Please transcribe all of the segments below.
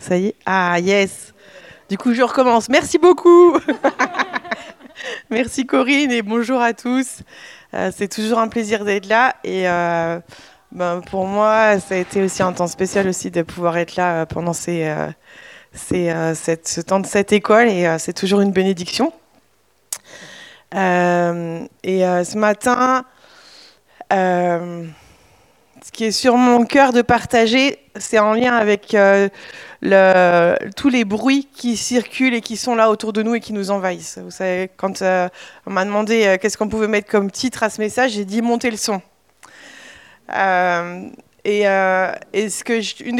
Ça y est. Ah, yes. Du coup, je recommence. Merci beaucoup. Merci Corinne et bonjour à tous. C'est toujours un plaisir d'être là. Et pour moi, ça a été aussi un temps spécial aussi de pouvoir être là pendant ce temps de cette école. Et c'est toujours une bénédiction. Ce matin, ce qui est sur mon cœur de partager, c'est en lien avec tous les bruits qui circulent et qui sont là autour de nous et qui nous envahissent. Vous savez, quand on m'a demandé qu'est-ce qu'on pouvait mettre comme titre à ce message, j'ai dit « Montez le son ». Une des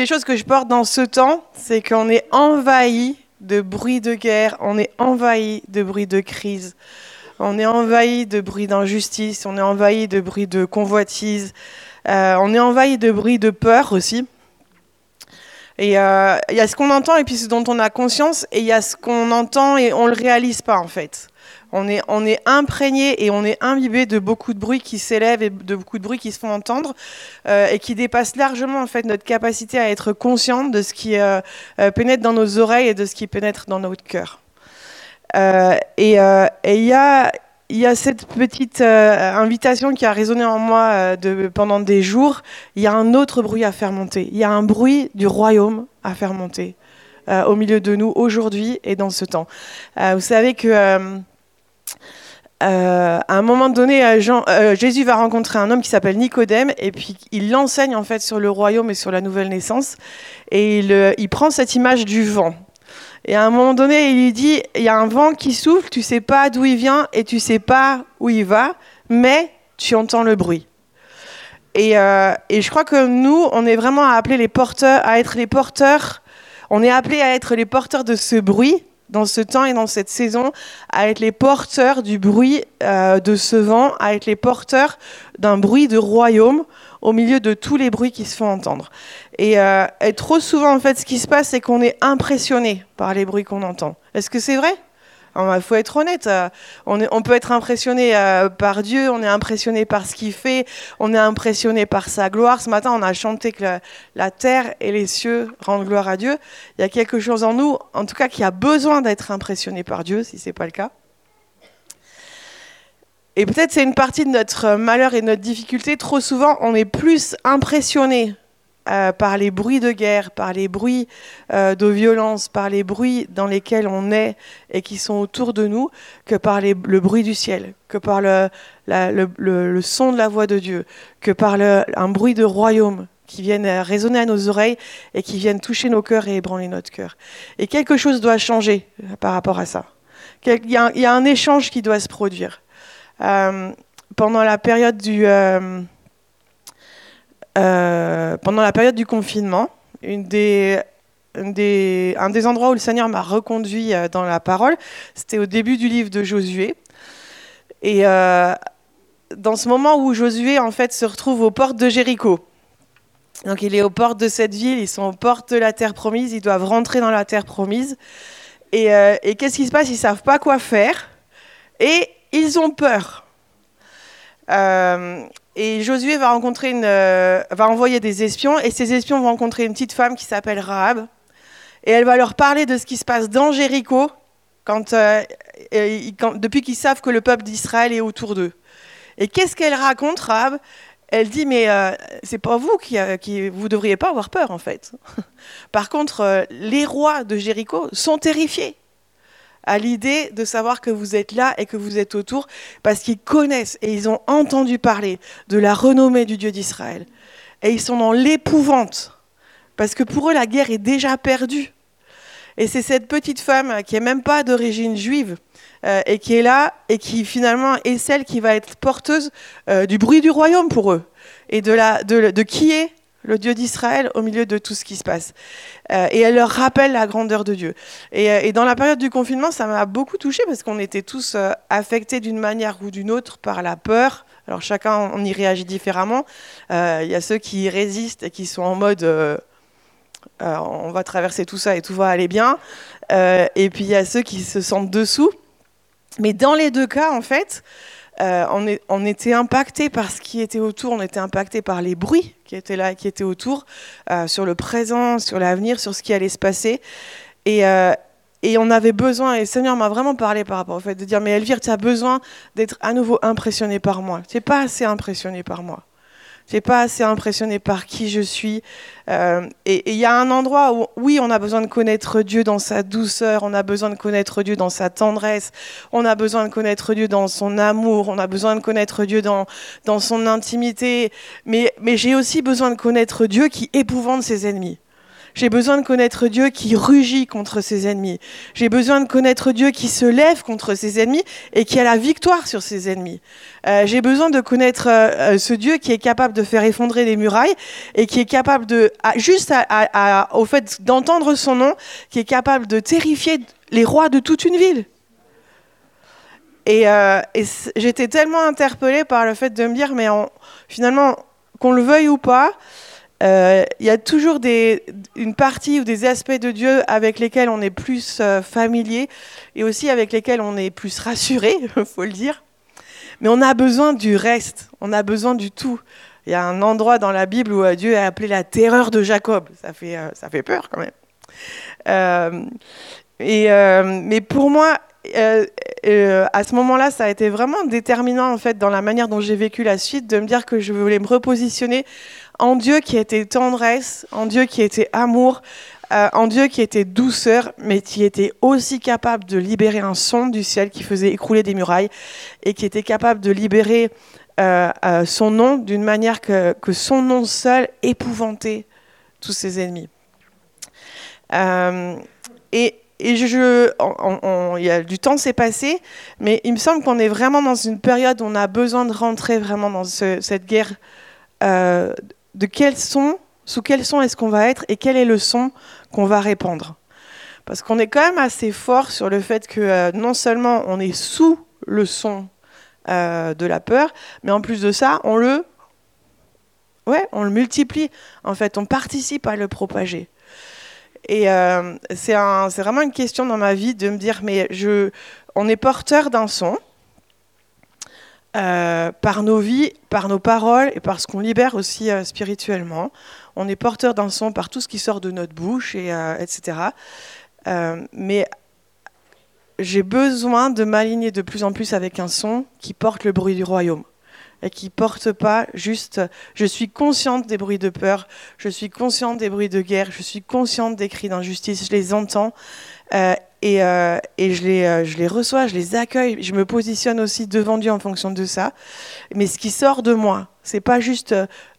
choses que je porte dans ce temps, c'est qu'on est envahi de bruits de guerre, on est envahi de bruits de crise, on est envahi de bruits d'injustice, on est envahi de bruits de convoitise, on est envahi de bruits de peur aussi. Et il y a ce qu'on entend et puis ce dont on a conscience, et il y a ce qu'on entend et on ne le réalise pas en fait. On est imprégné et on est imbibé de beaucoup de bruits qui s'élèvent et de beaucoup de bruits qui se font entendre et qui dépassent largement en fait notre capacité à être consciente de ce qui pénètre dans nos oreilles et de ce qui pénètre dans notre cœur. Il y a cette petite invitation qui a résonné en moi pendant des jours. Il y a un autre bruit à faire monter. Il y a un bruit du royaume à faire monter au milieu de nous aujourd'hui et dans ce temps. Vous savez que à un moment donné, Jésus va rencontrer un homme qui s'appelle Nicodème et puis il l'enseigne en fait sur le royaume et sur la nouvelle naissance et il prend cette image du vent. Et à un moment donné, il lui dit, il y a un vent qui souffle, tu ne sais pas d'où il vient et tu ne sais pas où il va, mais tu entends le bruit. Et je crois que nous, on est vraiment appelés à être les porteurs de ce bruit, dans ce temps et dans cette saison, à être les porteurs du bruit de ce vent, à être les porteurs d'un bruit de royaume au milieu de tous les bruits qui se font entendre. Et trop souvent, en fait, ce qui se passe, c'est qu'on est impressionné par les bruits qu'on entend. Est-ce que c'est vrai ? Il faut être honnête, on peut être impressionné par Dieu, on est impressionné par ce qu'il fait, on est impressionné par sa gloire. Ce matin, on a chanté que la terre et les cieux rendent gloire à Dieu. Il y a quelque chose en nous, en tout cas, qui a besoin d'être impressionné par Dieu, si ce n'est pas le cas. Et peut-être c'est une partie de notre malheur et de notre difficulté. Trop souvent, on est plus impressionné par les bruits de guerre, par les bruits de violence, par les bruits dans lesquels on est et qui sont autour de nous, que par le bruit du ciel, que par le son de la voix de Dieu, que par un bruit de royaume qui viennent résonner à nos oreilles et qui viennent toucher nos cœurs et ébranler notre cœur. Et quelque chose doit changer par rapport à ça. Il y a un échange qui doit se produire. Pendant la période du confinement, un des endroits où le Seigneur m'a reconduit dans la parole, c'était au début du livre de Josué. Et dans ce moment où Josué en fait, se retrouve aux portes de Jéricho. Donc il est aux portes de cette ville, ils sont aux portes de la terre promise, ils doivent rentrer dans la terre promise. Et qu'est-ce qui se passe ? Ils ne savent pas quoi faire et ils ont peur. Et Josué va envoyer des espions, et ces espions vont rencontrer une petite femme qui s'appelle Rahab, et elle va leur parler de ce qui se passe dans Jéricho, depuis qu'ils savent que le peuple d'Israël est autour d'eux. Et qu'est-ce qu'elle raconte, Rahab ? Elle dit, mais c'est pas vous vous devriez pas avoir peur, en fait. Par contre, les rois de Jéricho sont terrifiés à l'idée de savoir que vous êtes là et que vous êtes autour, parce qu'ils connaissent et ils ont entendu parler de la renommée du Dieu d'Israël. Et ils sont dans l'épouvante, parce que pour eux, la guerre est déjà perdue. Et c'est cette petite femme qui n'est même pas d'origine juive et qui est là et qui finalement est celle qui va être porteuse du bruit du royaume pour eux et de qui est le Dieu d'Israël au milieu de tout ce qui se passe. Et elle leur rappelle la grandeur de Dieu. Et dans la période du confinement, ça m'a beaucoup touchée parce qu'on était tous affectés d'une manière ou d'une autre par la peur. Alors chacun, on y réagit différemment. Il y a ceux qui résistent et qui sont en mode on va traverser tout ça et tout va aller bien. Et puis il y a ceux qui se sentent dessous. Mais dans les deux cas, en fait, on était impacté par ce qui était autour, on était impacté par les bruits qui étaient là, qui étaient autour, sur le présent, sur l'avenir, sur ce qui allait se passer. Et on avait besoin, et le Seigneur m'a vraiment parlé par rapport au fait de dire « Mais Elvire, tu as besoin d'être à nouveau impressionnée par moi. Tu n'es pas assez impressionnée par moi. Tu n'es pas assez impressionnée par qui je suis. » Et il y a un endroit où, oui, on a besoin de connaître Dieu dans sa douceur, on a besoin de connaître Dieu dans sa tendresse, on a besoin de connaître Dieu dans son amour, on a besoin de connaître Dieu dans son intimité. Mais j'ai aussi besoin de connaître Dieu qui épouvante ses ennemis. J'ai besoin de connaître Dieu qui rugit contre ses ennemis. J'ai besoin de connaître Dieu qui se lève contre ses ennemis et qui a la victoire sur ses ennemis. J'ai besoin de connaître ce Dieu qui est capable de faire effondrer les murailles et qui est capable de, au fait d'entendre son nom, qui est capable de terrifier les rois de toute une ville. Et j'étais tellement interpellée par le fait de me dire, mais finalement, qu'on le veuille ou pas, y a toujours une partie ou des aspects de Dieu avec lesquels on est plus familier et aussi avec lesquels on est plus rassuré, il faut le dire. Mais on a besoin du reste, on a besoin du tout. Il y a un endroit dans la Bible où Dieu est appelé la terreur de Jacob. Ça fait peur quand même. Mais pour moi, à ce moment-là, ça a été vraiment déterminant en fait, dans la manière dont j'ai vécu la suite, de me dire que je voulais me repositionner en Dieu qui était tendresse, en Dieu qui était amour, en Dieu qui était douceur, mais qui était aussi capable de libérer un son du ciel qui faisait écrouler des murailles et qui était capable de libérer son nom d'une manière que son nom seul épouvantait tous ses ennemis. Du temps s'est passé, mais il me semble qu'on est vraiment dans une période où on a besoin de rentrer vraiment dans cette guerre de quel son, sous quel son est-ce qu'on va être et quel est le son qu'on va répandre. Parce qu'on est quand même assez fort sur le fait que non seulement on est sous le son de la peur, mais en plus de ça, on le multiplie. En fait, on participe à le propager. Et c'est vraiment une question dans ma vie de me dire, mais on est porteur d'un son par nos vies, par nos paroles et par ce qu'on libère aussi spirituellement. On est porteur d'un son par tout ce qui sort de notre bouche, etc. Mais j'ai besoin de m'aligner de plus en plus avec un son qui porte le bruit du royaume. Et qui ne porte pas juste... Je suis consciente des bruits de peur, je suis consciente des bruits de guerre, je suis consciente des cris d'injustice, je les entends et je les reçois, je les accueille, je me positionne aussi devant Dieu en fonction de ça. Mais ce qui sort de moi, c'est pas juste,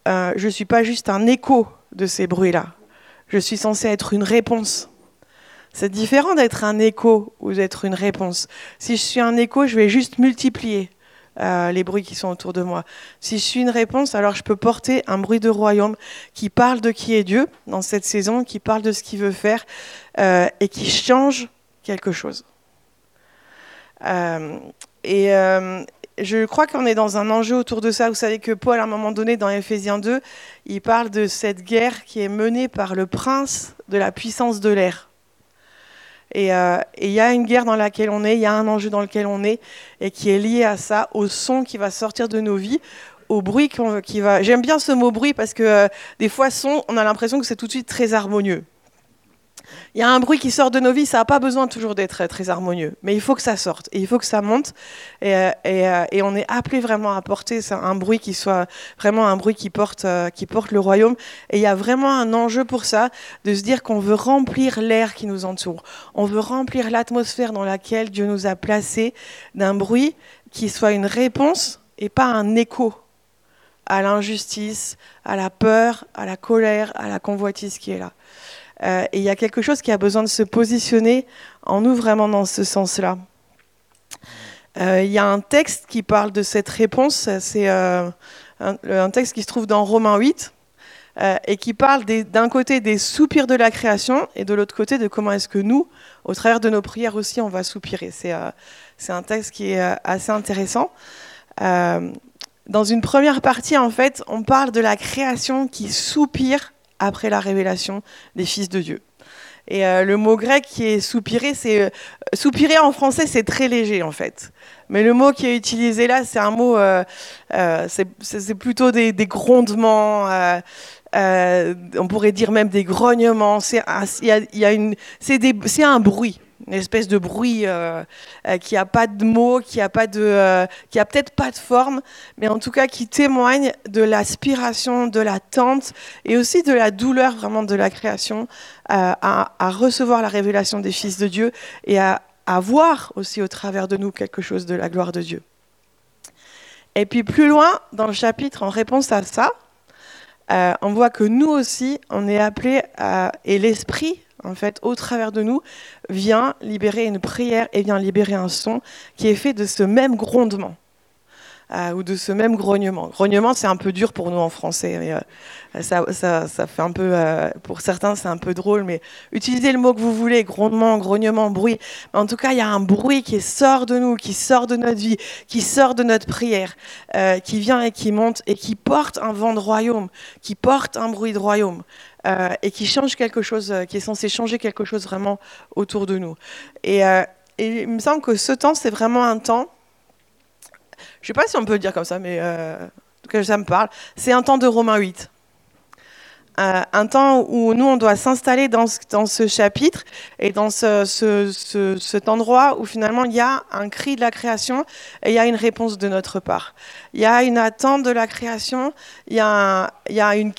je ne suis pas juste un écho de ces bruits-là. Je suis censée être une réponse. C'est différent d'être un écho ou d'être une réponse. Si je suis un écho, je vais juste multiplier les bruits qui sont autour de moi. Si je suis une réponse, alors je peux porter un bruit de royaume qui parle de qui est Dieu dans cette saison, qui parle de ce qu'il veut faire et qui change quelque chose. Je crois qu'on est dans un enjeu autour de ça. Vous savez que Paul, à un moment donné, dans Éphésiens 2, il parle de cette guerre qui est menée par le prince de la puissance de l'air. Et y a une guerre dans laquelle on est, il y a un enjeu dans lequel on est, et qui est lié à ça, au son qui va sortir de nos vies, au bruit qui va... J'aime bien ce mot bruit parce que des fois, son, on a l'impression que c'est tout de suite très harmonieux. Il y a un bruit qui sort de nos vies, ça n'a pas besoin toujours d'être très harmonieux, mais il faut que ça sorte, et il faut que ça monte, et on est appelé vraiment à porter un bruit qui soit vraiment un bruit qui porte le royaume, et il y a vraiment un enjeu pour ça, de se dire qu'on veut remplir l'air qui nous entoure, on veut remplir l'atmosphère dans laquelle Dieu nous a placés d'un bruit qui soit une réponse et pas un écho à l'injustice, à la peur, à la colère, à la convoitise qui est là. Et il y a quelque chose qui a besoin de se positionner en nous vraiment dans ce sens-là. Il y a un texte qui parle de cette réponse, c'est un texte qui se trouve dans Romains 8, et qui parle d'un côté des soupirs de la création, et de l'autre côté de comment est-ce que nous, au travers de nos prières aussi, on va soupirer. C'est un texte qui est assez intéressant. Dans une première partie, en fait, on parle de la création qui soupire après la révélation des fils de Dieu. Et le mot grec qui est soupirer, soupirer en français, c'est très léger en fait. Mais le mot qui est utilisé là, c'est un mot, c'est plutôt des grondements, on pourrait dire même des grognements. C'est un bruit, une espèce de bruit qui a pas de mots, qui a peut-être pas de forme, mais en tout cas qui témoigne de l'aspiration, de l'attente et aussi de la douleur vraiment de la création à recevoir la révélation des fils de Dieu et à voir aussi au travers de nous quelque chose de la gloire de Dieu. Et puis plus loin dans le chapitre, en réponse à ça, on voit que nous aussi, on est appelés et l'esprit, en fait, au travers de nous, vient libérer une prière et vient libérer un son qui est fait de ce même grondement ou de ce même grognement. Grognement, c'est un peu dur pour nous en français. Mais, ça fait un peu, pour certains, c'est un peu drôle, mais utilisez le mot que vous voulez, grondement, grognement, bruit. Mais en tout cas, il y a un bruit qui sort de nous, qui sort de notre vie, qui sort de notre prière, qui vient et qui monte et qui porte un vent de royaume, qui porte un bruit de royaume. Et qui change quelque chose, qui est censé changer quelque chose vraiment autour de nous. Et il me semble que ce temps, c'est vraiment un temps, je ne sais pas si on peut le dire comme ça, mais en tout cas, ça me parle, c'est un temps de Romains 8. Un temps où nous, on doit s'installer dans ce chapitre et dans cet endroit où finalement il y a un cri de la création et il y a une réponse de notre part. Il y a une attente de la création, il y a un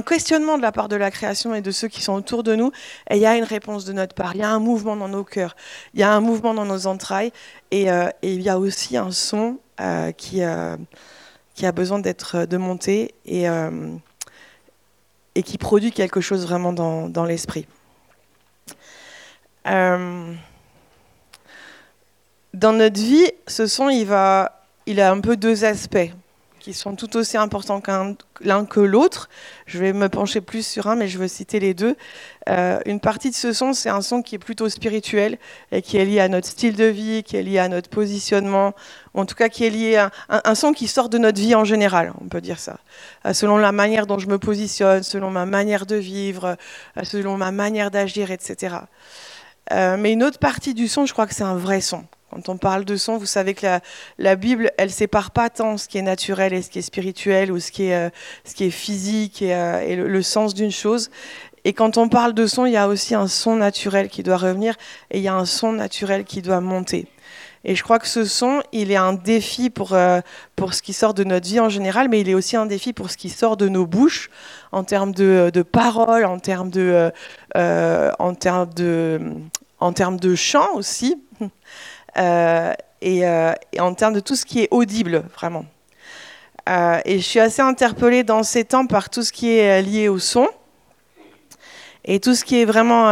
questionnement de la part de la création et de ceux qui sont autour de nous et il y a une réponse de notre part. Il y a un mouvement dans nos cœurs, il y a un mouvement dans nos entrailles et il y a aussi un son qui a besoin de monter et qui produit quelque chose vraiment dans l'esprit. Dans notre vie, ce son, il a un peu deux aspects qui sont tout aussi importants l'un que l'autre. Je vais me pencher plus sur un, mais je veux citer les deux. Une partie de ce son, c'est un son qui est plutôt spirituel et qui est lié à notre style de vie, qui est lié à notre positionnement, en tout cas qui est lié à un son qui sort de notre vie en général, on peut dire ça. Selon la manière dont je me positionne, selon ma manière de vivre, selon ma manière d'agir, etc. Mais une autre partie du son, je crois que c'est un vrai son. Quand on parle de son, vous savez que la Bible, elle ne sépare pas tant ce qui est naturel et ce qui est spirituel ou ce qui est physique et le sens d'une chose. Et quand on parle de son, il y a aussi un son naturel qui doit revenir et il y a un son naturel qui doit monter. Et je crois que ce son, il est un défi pour ce qui sort de notre vie en général, mais il est aussi un défi pour ce qui sort de nos bouches en termes de paroles, en termes de chant aussi. Et en termes de tout ce qui est audible, vraiment. Et je suis assez interpellée dans ces temps par tout ce qui est lié au son et tout ce qui est vraiment,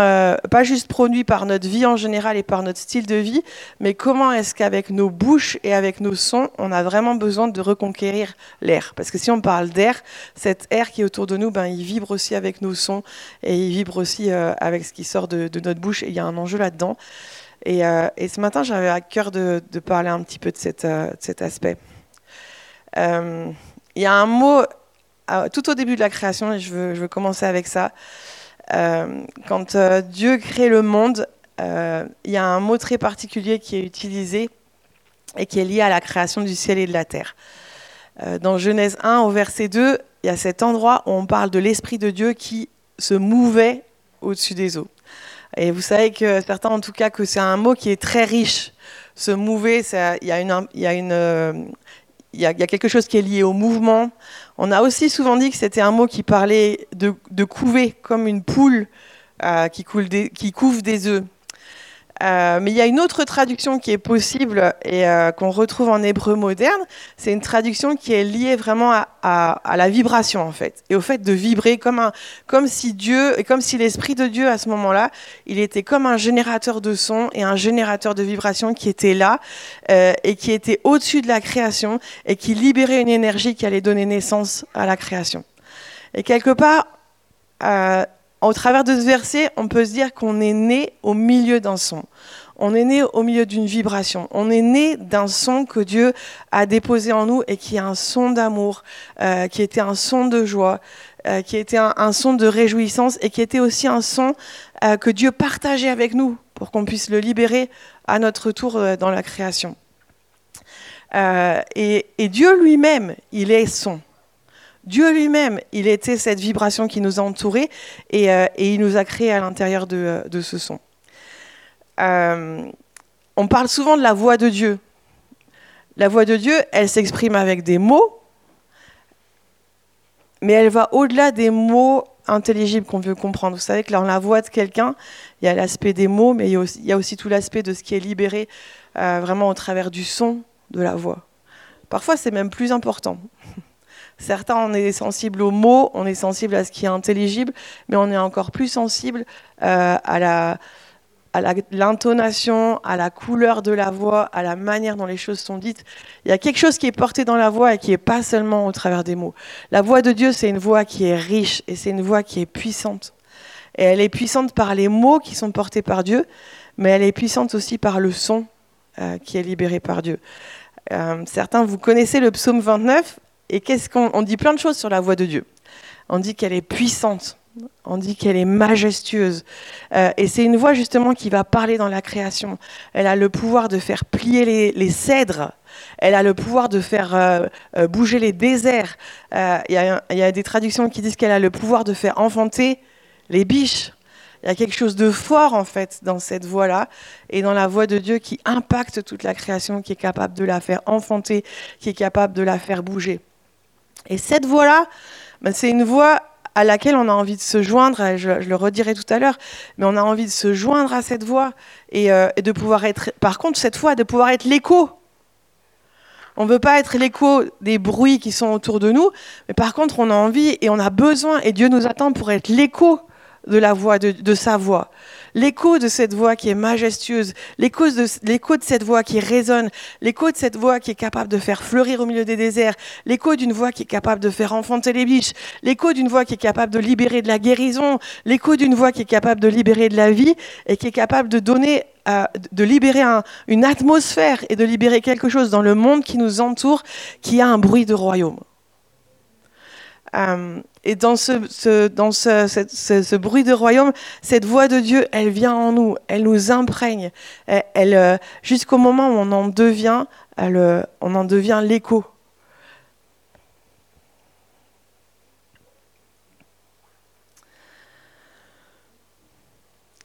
pas juste produit par notre vie en général et par notre style de vie, mais comment est-ce qu'avec nos bouches et avec nos sons, on a vraiment besoin de reconquérir l'air. Parce que si on parle d'air, cet air qui est autour de nous, ben, il vibre aussi avec nos sons et il vibre aussi avec ce qui sort de notre bouche et il y a un enjeu là-dedans. Et ce matin, j'avais à cœur de parler un petit peu de cet aspect. Il y a un mot tout au début de la création, et je veux commencer avec ça. Quand Dieu crée le monde, il y a un mot très particulier qui est utilisé et qui est lié à la création du ciel et de la terre. Dans Genèse 1, au verset 2, il y a cet endroit où on parle de l'Esprit de Dieu qui se mouvait au-dessus des eaux. Et vous savez que certains, en tout cas, que c'est un mot qui est très riche. Se mouver, il y a quelque chose qui est lié au mouvement. On a aussi souvent dit que c'était un mot qui parlait de couver, comme une poule qui couve des œufs. Mais il y a une autre traduction qui est possible et qu'on retrouve en hébreu moderne. C'est une traduction qui est liée vraiment à la vibration, en fait, et au fait de vibrer comme si Dieu et comme si l'Esprit de Dieu à ce moment-là, il était comme un générateur de son et un générateur de vibration qui était là et qui était au-dessus de la création et qui libérait une énergie qui allait donner naissance à la création. Et quelque part, au travers de ce verset, on peut se dire qu'on est né au milieu d'un son. On est né au milieu d'une vibration. On est né d'un son que Dieu a déposé en nous et qui est un son d'amour, qui était un son de joie, qui était un son de réjouissance et qui était aussi un son que Dieu partageait avec nous pour qu'on puisse le libérer à notre tour dans la création. Et Dieu lui-même, il est son. Dieu lui-même, il était cette vibration qui nous a entourés et il nous a créés à l'intérieur de ce son. On parle souvent de la voix de Dieu. La voix de Dieu, elle s'exprime avec des mots, mais elle va au-delà des mots intelligibles qu'on veut comprendre. Vous savez que dans la voix de quelqu'un, il y a l'aspect des mots, mais il y a aussi tout l'aspect de ce qui est libéré vraiment au travers du son de la voix. Parfois, c'est même plus important. Certains, on est sensible aux mots, on est sensible à ce qui est intelligible, mais on est encore plus sensible à l'intonation, à la couleur de la voix, à la manière dont les choses sont dites. Il y a quelque chose qui est porté dans la voix et qui n'est pas seulement au travers des mots. La voix de Dieu, c'est une voix qui est riche et c'est une voix qui est puissante. Et elle est puissante par les mots qui sont portés par Dieu, mais elle est puissante aussi par le son qui est libéré par Dieu. Certains, vous connaissez le psaume 29, et qu'est-ce qu'on dit plein de choses sur la voix de Dieu. On dit qu'elle est puissante. On dit qu'elle est majestueuse. Et c'est une voix justement qui va parler dans la création. Elle a le pouvoir de faire plier les cèdres. Elle a le pouvoir de faire bouger les déserts. Il y a des traductions qui disent qu'elle a le pouvoir de faire enfanter les biches. Il y a quelque chose de fort en fait dans cette voix-là et dans la voix de Dieu qui impacte toute la création, qui est capable de la faire enfanter, qui est capable de la faire bouger. Et cette voix-là, c'est une voix à laquelle on a envie de se joindre, je le redirai tout à l'heure, mais on a envie de se joindre à cette voix et de pouvoir être, par contre cette fois, de pouvoir être l'écho. On ne veut pas être l'écho des bruits qui sont autour de nous, mais par contre on a envie et on a besoin, et Dieu nous attend pour être l'écho de la voix, de sa voix. L'écho de cette voix qui est majestueuse, l'écho de cette voix qui résonne, l'écho de cette voix qui est capable de faire fleurir au milieu des déserts, l'écho d'une voix qui est capable de faire enfanter les biches, l'écho d'une voix qui est capable de libérer de la guérison, l'écho d'une voix qui est capable de libérer de la vie et qui est capable de donner, de libérer une atmosphère et de libérer quelque chose dans le monde qui nous entoure, qui a un bruit de royaume. Et dans ce bruit de royaume, cette voix de Dieu, elle vient en nous, elle nous imprègne. Elle, jusqu'au moment où on en devient l'écho.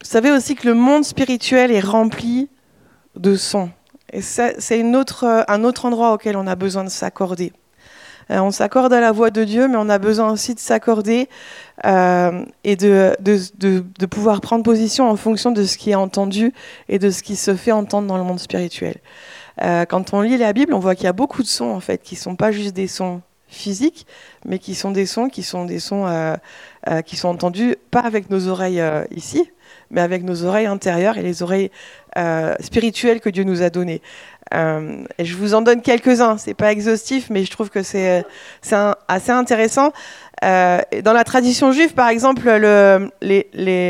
Vous savez aussi que le monde spirituel est rempli de sons. Et ça, c'est un autre endroit auquel on a besoin de s'accorder. On s'accorde à la voix de Dieu, mais on a besoin aussi de s'accorder et de pouvoir prendre position en fonction de ce qui est entendu et de ce qui se fait entendre dans le monde spirituel. Quand on lit la Bible, on voit qu'il y a beaucoup de sons, en fait, qui ne sont pas juste des sons physiques, mais qui sont entendus pas avec nos oreilles ici, mais avec nos oreilles intérieures et les oreilles spirituelles que Dieu nous a données. Et je vous en donne quelques-uns, c'est pas exhaustif, mais je trouve que c'est assez intéressant. Dans la tradition juive, par exemple, les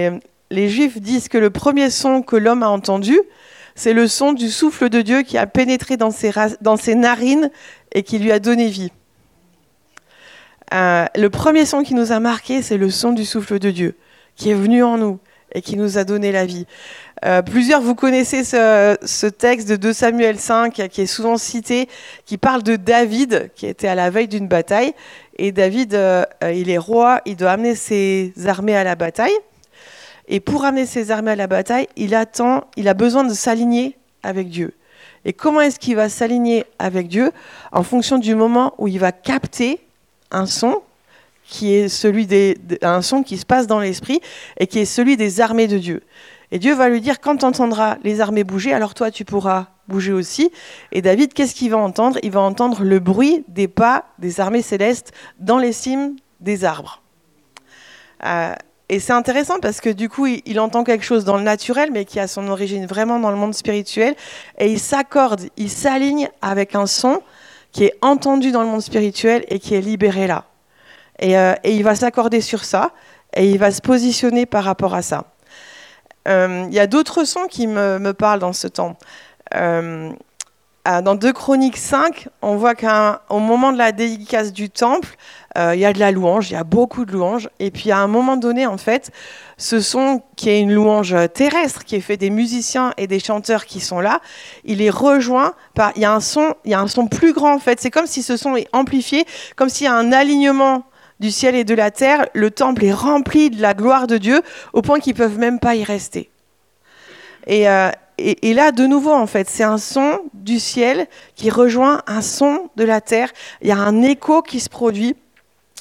Juifs disent que le premier son que l'homme a entendu, c'est le son du souffle de Dieu qui a pénétré dans ses narines et qui lui a donné vie. Le premier son qui nous a marqué, c'est le son du souffle de Dieu, qui est venu en nous et qui nous a donné la vie. Plusieurs, vous connaissez ce texte de 2 Samuel 5 qui est souvent cité, qui parle de David qui était à la veille d'une bataille. Et David, il est roi, il doit amener ses armées à la bataille. Et pour amener ses armées à la bataille, il a besoin de s'aligner avec Dieu. Et comment est-ce qu'il va s'aligner avec Dieu? En fonction du moment où il va capter un son qui est un son qui se passe dans l'esprit et qui est celui des armées de Dieu. Et Dieu va lui dire, quand tu entendras les armées bouger, alors toi tu pourras bouger aussi. Et David, qu'est-ce qu'il va entendre? Il va entendre le bruit des pas des armées célestes dans les cimes des arbres. Et c'est intéressant parce que du coup, il entend quelque chose dans le naturel, mais qui a son origine vraiment dans le monde spirituel. Et il s'accorde, il s'aligne avec un son qui est entendu dans le monde spirituel et qui est libéré là. Et il va s'accorder sur ça et il va se positionner par rapport à ça. Il y a d'autres sons qui me parlent dans ce temps. Dans 2 Chroniques 5, on voit qu'au moment de la dédicace du temple, il y a de la louange, il y a beaucoup de louanges. Et puis à un moment donné, en fait, ce son qui est une louange terrestre, qui est fait des musiciens et des chanteurs qui sont là, il est rejoint par, il y a un son plus grand en fait. C'est comme si ce son est amplifié, comme s'il y a un alignement du ciel et de la terre. Le temple est rempli de la gloire de Dieu au point qu'ils peuvent même pas y rester. Et là, de nouveau, en fait, c'est un son du ciel qui rejoint un son de la terre. Il y a un écho qui se produit,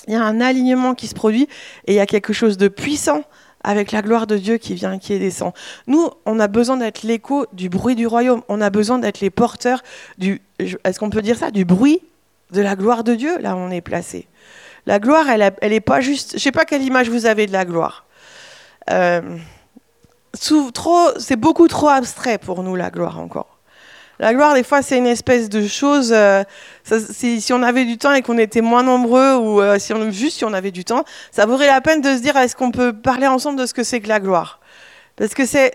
il y a un alignement qui se produit, et il y a quelque chose de puissant avec la gloire de Dieu qui vient, qui descend. Nous, on a besoin d'être l'écho du bruit du royaume. On a besoin d'être les porteurs du, est-ce qu'on peut dire ça, du bruit de la gloire de Dieu. Là, on est placé. La gloire, elle est pas juste. Je sais pas quelle image vous avez de la gloire. C'est beaucoup trop abstrait pour nous, la gloire, encore. La gloire, des fois, c'est une espèce de chose... si on avait du temps et qu'on était moins nombreux, ou si on avait du temps, ça vaudrait la peine de se dire, est-ce qu'on peut parler ensemble de ce que c'est que la gloire ? Parce que c'est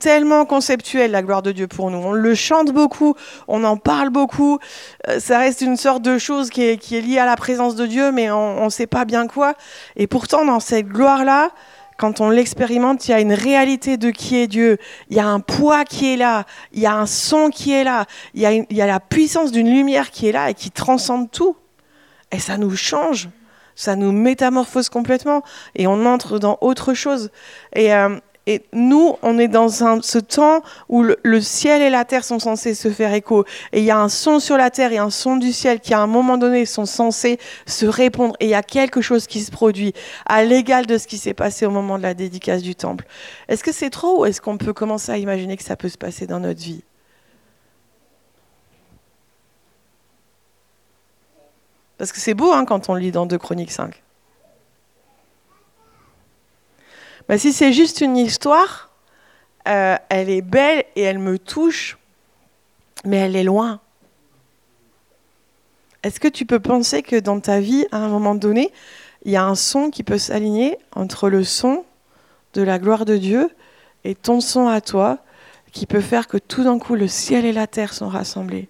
tellement conceptuel, la gloire de Dieu, pour nous. On le chante beaucoup, on en parle beaucoup. Ça reste une sorte de chose qui est liée à la présence de Dieu, mais on ne sait pas bien quoi. Et pourtant, dans cette gloire-là, quand on l'expérimente, il y a une réalité de qui est Dieu, il y a un poids qui est là, il y a un son qui est là, il y a la puissance d'une lumière qui est là et qui transcende tout. Et ça nous change, ça nous métamorphose complètement et on entre dans autre chose. Et nous, on est dans ce temps où le ciel et la terre sont censés se faire écho. Et il y a un son sur la terre et un son du ciel qui, à un moment donné, sont censés se répondre. Et il y a quelque chose qui se produit à l'égal de ce qui s'est passé au moment de la dédicace du temple. Est-ce que c'est trop ou est-ce qu'on peut commencer à imaginer que ça peut se passer dans notre vie ? Parce que c'est beau hein, quand on lit dans 2 Chroniques 5. Ben, si c'est juste une histoire, elle est belle et elle me touche, mais elle est loin. Est-ce que tu peux penser que dans ta vie, à un moment donné, il y a un son qui peut s'aligner entre le son de la gloire de Dieu et ton son à toi, qui peut faire que tout d'un coup, le ciel et la terre sont rassemblés ?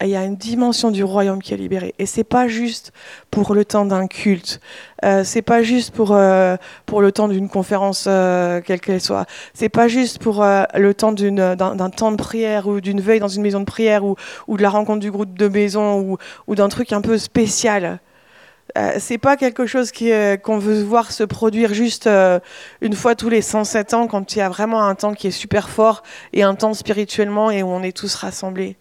Il y a une dimension du royaume qui est libérée. Et ce n'est pas juste pour le temps d'un culte. Ce n'est pas juste pour le temps d'une conférence, quelle qu'elle soit. Ce n'est pas juste pour le temps d'un temps de prière ou d'une veille dans une maison de prière ou de la rencontre du groupe de maison ou d'un truc un peu spécial. Ce n'est pas quelque chose qu'on veut voir se produire juste une fois tous les 107 ans quand il y a vraiment un temps qui est super fort et un temps spirituellement et où on est tous rassemblés.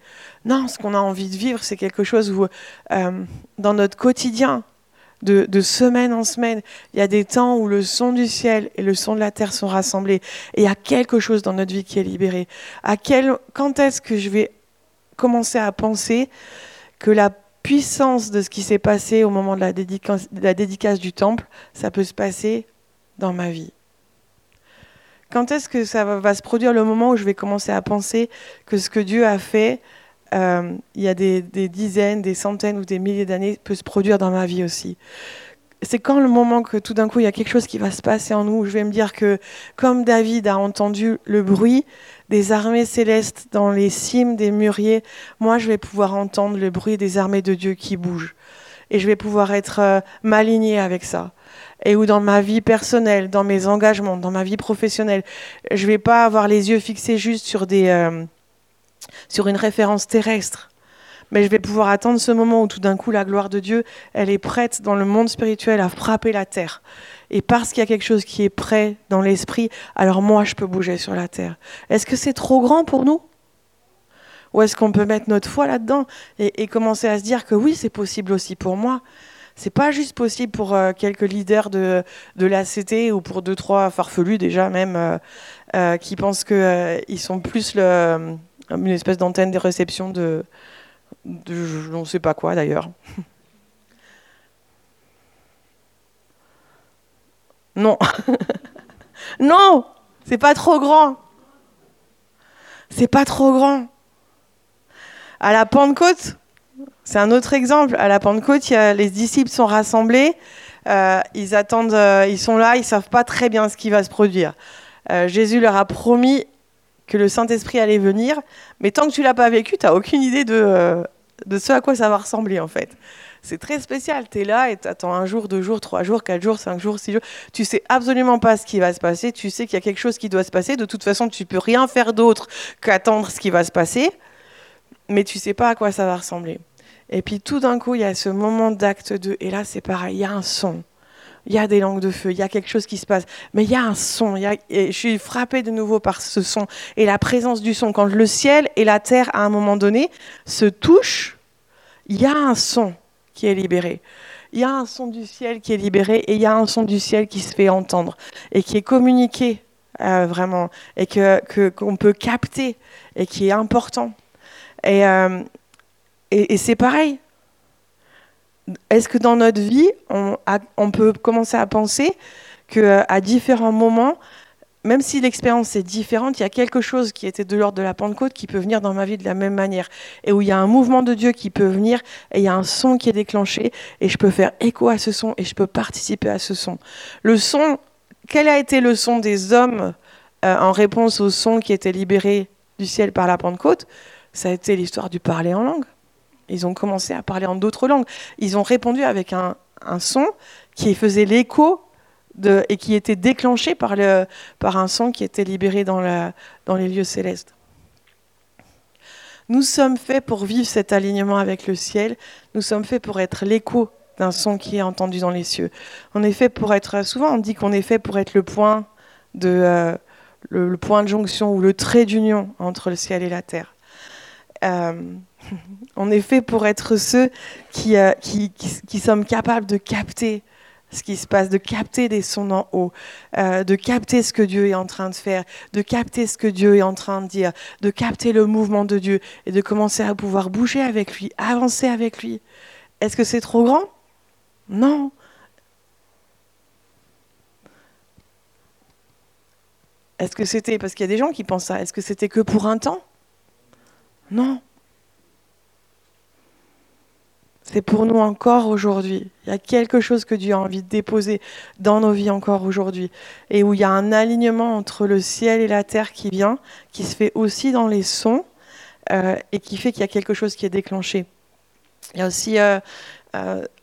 Non, ce qu'on a envie de vivre, c'est quelque chose où, dans notre quotidien, de semaine en semaine, il y a des temps où le son du ciel et le son de la terre sont rassemblés. Et il y a quelque chose dans notre vie qui est libéré. Quand est-ce que je vais commencer à penser que la puissance de ce qui s'est passé au moment de la dédicace du temple, ça peut se passer dans ma vie ? Quand est-ce que ça va se produire le moment où je vais commencer à penser que ce que Dieu a fait... il y a des dizaines, des centaines ou des milliers d'années peut se produire dans ma vie aussi. C'est quand le moment que tout d'un coup il y a quelque chose qui va se passer en nous, où je vais me dire que comme David a entendu le bruit des armées célestes dans les cimes des mûriers, moi je vais pouvoir entendre le bruit des armées de Dieu qui bougent. Et je vais pouvoir être m'aligner avec ça. Et où dans ma vie personnelle, dans mes engagements, dans ma vie professionnelle, je ne vais pas avoir les yeux fixés juste sur une référence terrestre. Mais je vais pouvoir attendre ce moment où tout d'un coup la gloire de Dieu, elle est prête dans le monde spirituel à frapper la terre. Et parce qu'il y a quelque chose qui est prêt dans l'esprit, alors moi je peux bouger sur la terre. Est-ce que c'est trop grand pour nous ? Ou est-ce qu'on peut mettre notre foi là-dedans et commencer à se dire que oui, c'est possible aussi pour moi ? C'est pas juste possible pour quelques leaders de l'ACT ou pour 2-3 farfelus déjà même qui pensent qu'ils sont plus une espèce d'antenne des réceptions de je ne sais pas quoi d'ailleurs. Non. Non, c'est pas trop grand. C'est pas trop grand. À la Pentecôte, c'est un autre exemple. À la Pentecôte, les disciples sont rassemblés. Ils attendent, ils sont là, ils savent pas très bien ce qui va se produire. Jésus leur a promis que le Saint-Esprit allait venir, mais tant que tu ne l'as pas vécu, tu n'as aucune idée de ce à quoi ça va ressembler, en fait. C'est très spécial, tu es là et tu attends 1 jour, 2 jours, 3 jours, 4 jours, 5 jours, 6 jours. Tu ne sais absolument pas ce qui va se passer, tu sais qu'il y a quelque chose qui doit se passer. De toute façon, tu ne peux rien faire d'autre qu'attendre ce qui va se passer, mais tu ne sais pas à quoi ça va ressembler. Et puis tout d'un coup, il y a ce moment d'acte 2, et là c'est pareil, il y a un son. Il y a des langues de feu, il y a quelque chose qui se passe. Mais il y a un son. Et je suis frappée de nouveau par ce son et la présence du son. Quand le ciel et la terre, à un moment donné, se touchent, il y a un son qui est libéré. Il y a un son du ciel qui est libéré et il y a un son du ciel qui se fait entendre et qui est communiqué vraiment et qu'on peut capter et qui est important. Et c'est pareil. Est-ce que dans notre vie, on peut commencer à penser qu'à différents moments, même si l'expérience est différente, il y a quelque chose qui était de l'ordre de la Pentecôte qui peut venir dans ma vie de la même manière, et où il y a un mouvement de Dieu qui peut venir, et il y a un son qui est déclenché, et je peux faire écho à ce son, et je peux participer à ce son. Le son, quel a été le son des hommes en réponse au son qui était libéré du ciel par la Pentecôte? Ça a été l'histoire du parler en langue. Ils ont commencé à parler en d'autres langues. Ils ont répondu avec un son qui faisait l'écho et qui était déclenché par un son qui était libéré dans les lieux célestes. Nous sommes faits pour vivre cet alignement avec le ciel. Nous sommes faits pour être l'écho d'un son qui est entendu dans les cieux. On est fait pour être... Souvent, on dit qu'on est fait pour être le point de jonction ou le trait d'union entre le ciel et la terre. On est fait pour être ceux qui sommes capables de capter ce qui se passe, de capter des sons en haut, de capter ce que Dieu est en train de faire, de capter ce que Dieu est en train de dire, de capter le mouvement de Dieu et de commencer à pouvoir bouger avec lui, avancer avec lui. Est-ce que c'est trop grand ? Non. Est-ce que c'était, parce qu'il y a des gens qui pensent ça, est-ce que c'était que pour un temps ? Non. C'est pour nous encore aujourd'hui. Il y a quelque chose que Dieu a envie de déposer dans nos vies encore aujourd'hui. Et où il y a un alignement entre le ciel et la terre qui vient, qui se fait aussi dans les sons, et qui fait qu'il y a quelque chose qui est déclenché. Il y a aussi,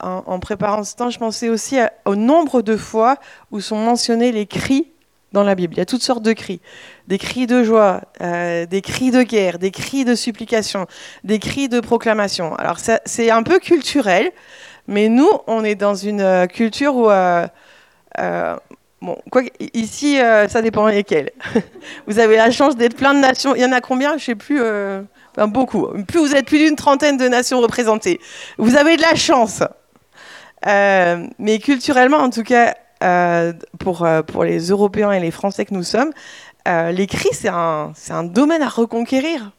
en préparant ce temps, je pensais aussi au nombre de fois où sont mentionnés les cris dans la Bible. Il y a toutes sortes de cris. Des cris de joie, des cris de guerre, des cris de supplication, des cris de proclamation. Alors, ça, c'est un peu culturel, mais nous, on est dans une culture où... ici, ça dépend lesquels. Vous avez la chance d'être plein de nations. Il y en a combien ? Je ne sais plus. Beaucoup. Vous êtes plus d'une trentaine de nations représentées. Vous avez de la chance. Mais culturellement, en tout cas... Pour les Européens et les Français que nous sommes, les cris, c'est un domaine à reconquérir.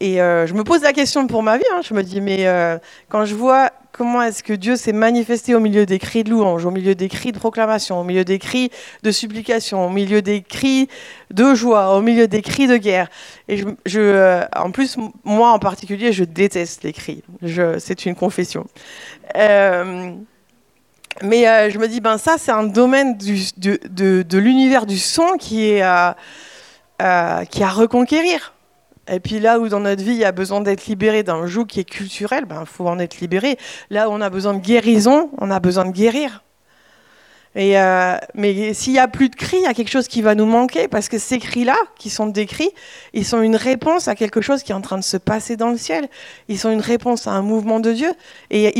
Et je me pose la question pour ma vie. Je me dis, mais quand je vois comment est-ce que Dieu s'est manifesté au milieu des cris de louange, au milieu des cris de proclamation, au milieu des cris de supplication, au milieu des cris de joie, au milieu des cris de guerre. Et en plus, moi en particulier, je déteste les cris. C'est une confession. Mais je me dis, ça, c'est un domaine de l'univers du son qui est à reconquérir. Et puis là où dans notre vie, il y a besoin d'être libéré d'un joug qui est culturel, il faut en être libéré. Là où on a besoin de guérison, on a besoin de guérir. Mais s'il n'y a plus de cris, il y a quelque chose qui va nous manquer, parce que ces cris-là, qui sont des cris, ils sont une réponse à quelque chose qui est en train de se passer dans le ciel. Ils sont une réponse à un mouvement de Dieu. Et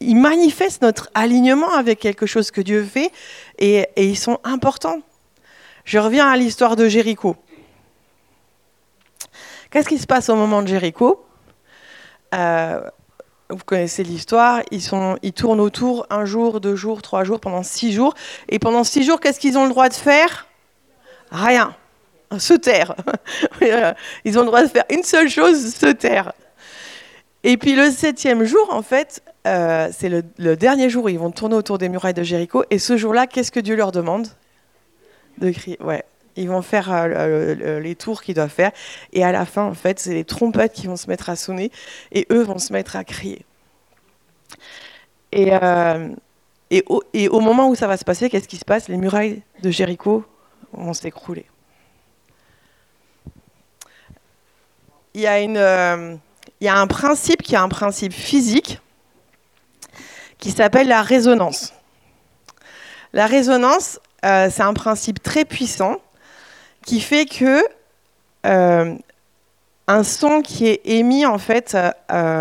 ils manifestent notre alignement avec quelque chose que Dieu fait, et ils sont importants. Je reviens à l'histoire de Jéricho. Qu'est-ce qui se passe au moment de Jéricho ? Vous connaissez l'histoire, ils tournent autour 1 jour, 2 jours, 3 jours, pendant 6 jours. Et pendant 6 jours, qu'est-ce qu'ils ont le droit de faire ? Rien. Se taire. Ils ont le droit de faire une seule chose, se taire. Et puis le 7e jour, en fait, c'est le dernier jour où ils vont tourner autour des murailles de Jéricho. Et ce jour-là, qu'est-ce que Dieu leur demande ? De crier, ouais. Ils vont faire les tours qu'ils doivent faire. Et à la fin, en fait, c'est les trompettes qui vont se mettre à sonner. Et eux vont se mettre à crier. Et au moment où ça va se passer, qu'est-ce qui se passe ? Les murailles de Jéricho vont s'écrouler. il y a un principe qui est un principe physique qui s'appelle la résonance. La résonance, c'est un principe très puissant qui fait que un son qui est émis en fait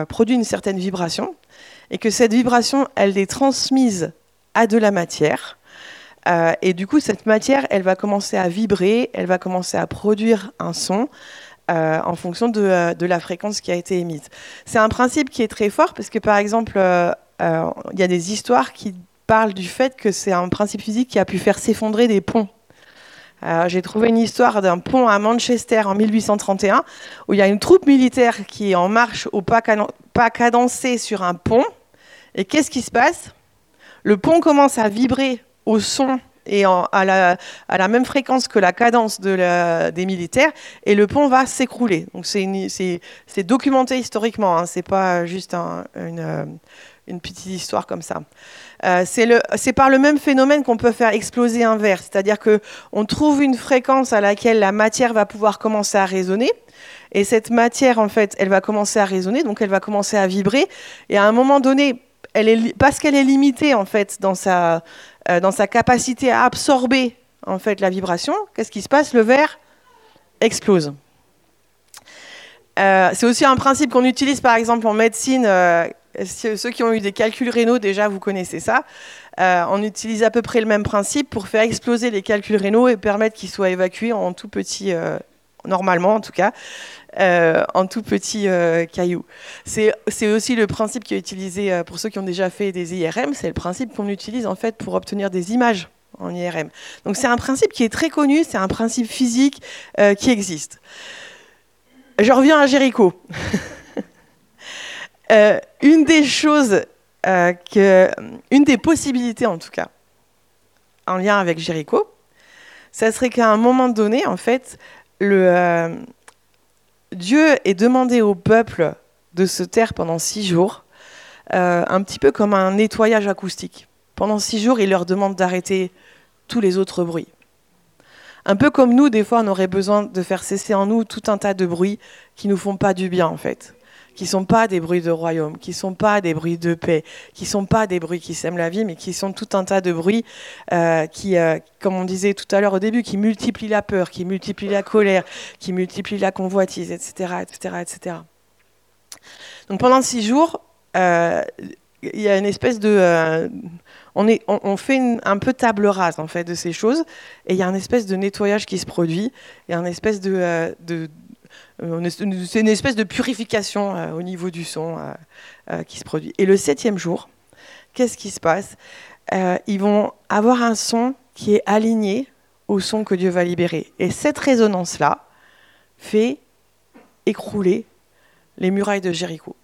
produit une certaine vibration et que cette vibration, elle est transmise à de la matière. Et du coup, cette matière, elle va commencer à vibrer, elle va commencer à produire un son en fonction de la fréquence qui a été émise. C'est un principe qui est très fort parce que, par exemple, il y a des histoires qui parlent du fait que c'est un principe physique qui a pu faire s'effondrer des ponts. J'ai trouvé une histoire d'un pont à Manchester en 1831 où il y a une troupe militaire qui est en marche au pas cadencé sur un pont. Et qu'est-ce qui se passe ? Le pont commence à vibrer au son et à la même fréquence que la cadence des militaires, et le pont va s'écrouler. Donc c'est documenté historiquement, hein, c'est pas juste une petite histoire comme ça. C'est par le même phénomène qu'on peut faire exploser un verre, c'est-à-dire qu'on trouve une fréquence à laquelle la matière va pouvoir commencer à résonner, et cette matière, en fait, elle va commencer à résonner, donc elle va commencer à vibrer, et à un moment donné, parce qu'elle est limitée, en fait, dans sa capacité à absorber en fait la vibration, qu'est-ce qui se passe ? Le verre explose. C'est aussi un principe qu'on utilise par exemple en médecine. Ceux qui ont eu des calculs rénaux, déjà vous connaissez ça. On utilise à peu près le même principe pour faire exploser les calculs rénaux et permettre qu'ils soient évacués en tout petit, normalement en tout cas, en tout petit caillou. C'est aussi le principe qui est utilisé pour ceux qui ont déjà fait des IRM, c'est le principe qu'on utilise en fait pour obtenir des images en IRM. Donc c'est un principe qui est très connu, c'est un principe physique qui existe. Je reviens à Jéricho. Une des choses, une des possibilités en tout cas, en lien avec Jéricho, ça serait qu'à un moment donné, en fait, Dieu est demandé au peuple de se taire pendant 6 jours, un petit peu comme un nettoyage acoustique. Pendant 6 jours, il leur demande d'arrêter tous les autres bruits. Un peu comme nous, des fois, on aurait besoin de faire cesser en nous tout un tas de bruits qui ne nous font pas du bien, en fait, qui ne sont pas des bruits de royaume, qui ne sont pas des bruits de paix, qui ne sont pas des bruits qui sèment la vie, mais qui sont tout un tas de bruits qui, comme on disait tout à l'heure au début, qui multiplient la peur, qui multiplient la colère, qui multiplient la convoitise, etc., etc., etc. Donc pendant 6 jours, il y a une espèce de... on fait un peu table rase en fait, de ces choses, et il y a une espèce de nettoyage qui se produit, il y a une espèce de c'est une espèce de purification au niveau du son qui se produit. Et le 7e jour, qu'est-ce qui se passe ? Ils vont avoir un son qui est aligné au son que Dieu va libérer. Et cette résonance-là fait écrouler les murailles de Jéricho.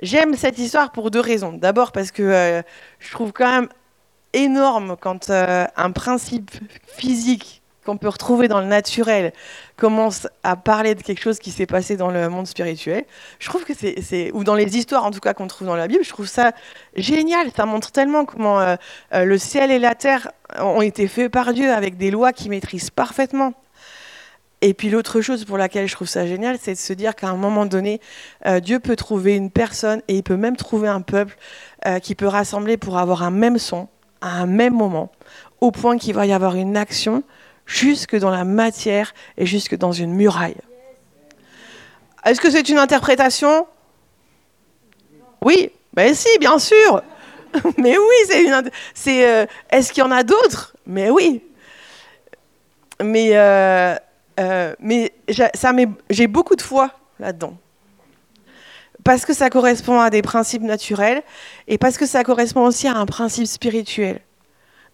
J'aime cette histoire pour 2 raisons. D'abord parce que je trouve quand même énorme quand un principe physique qu'on peut retrouver dans le naturel commence à parler de quelque chose qui s'est passé dans le monde spirituel. Je trouve que ou dans les histoires en tout cas qu'on trouve dans la Bible, je trouve ça génial. Ça montre tellement comment le ciel et la terre ont été faits par Dieu avec des lois qu'il maîtrise parfaitement. Et puis l'autre chose pour laquelle je trouve ça génial, c'est de se dire qu'à un moment donné, Dieu peut trouver une personne et il peut même trouver un peuple qui peut rassembler pour avoir un même son à un même moment, au point qu'il va y avoir une action jusque dans la matière et jusque dans une muraille. Est-ce que c'est une interprétation ? Oui, ben si, bien sûr. Mais oui, est-ce qu'il y en a d'autres ? Mais oui. Mais j'ai beaucoup de foi là-dedans. Parce que ça correspond à des principes naturels et parce que ça correspond aussi à un principe spirituel,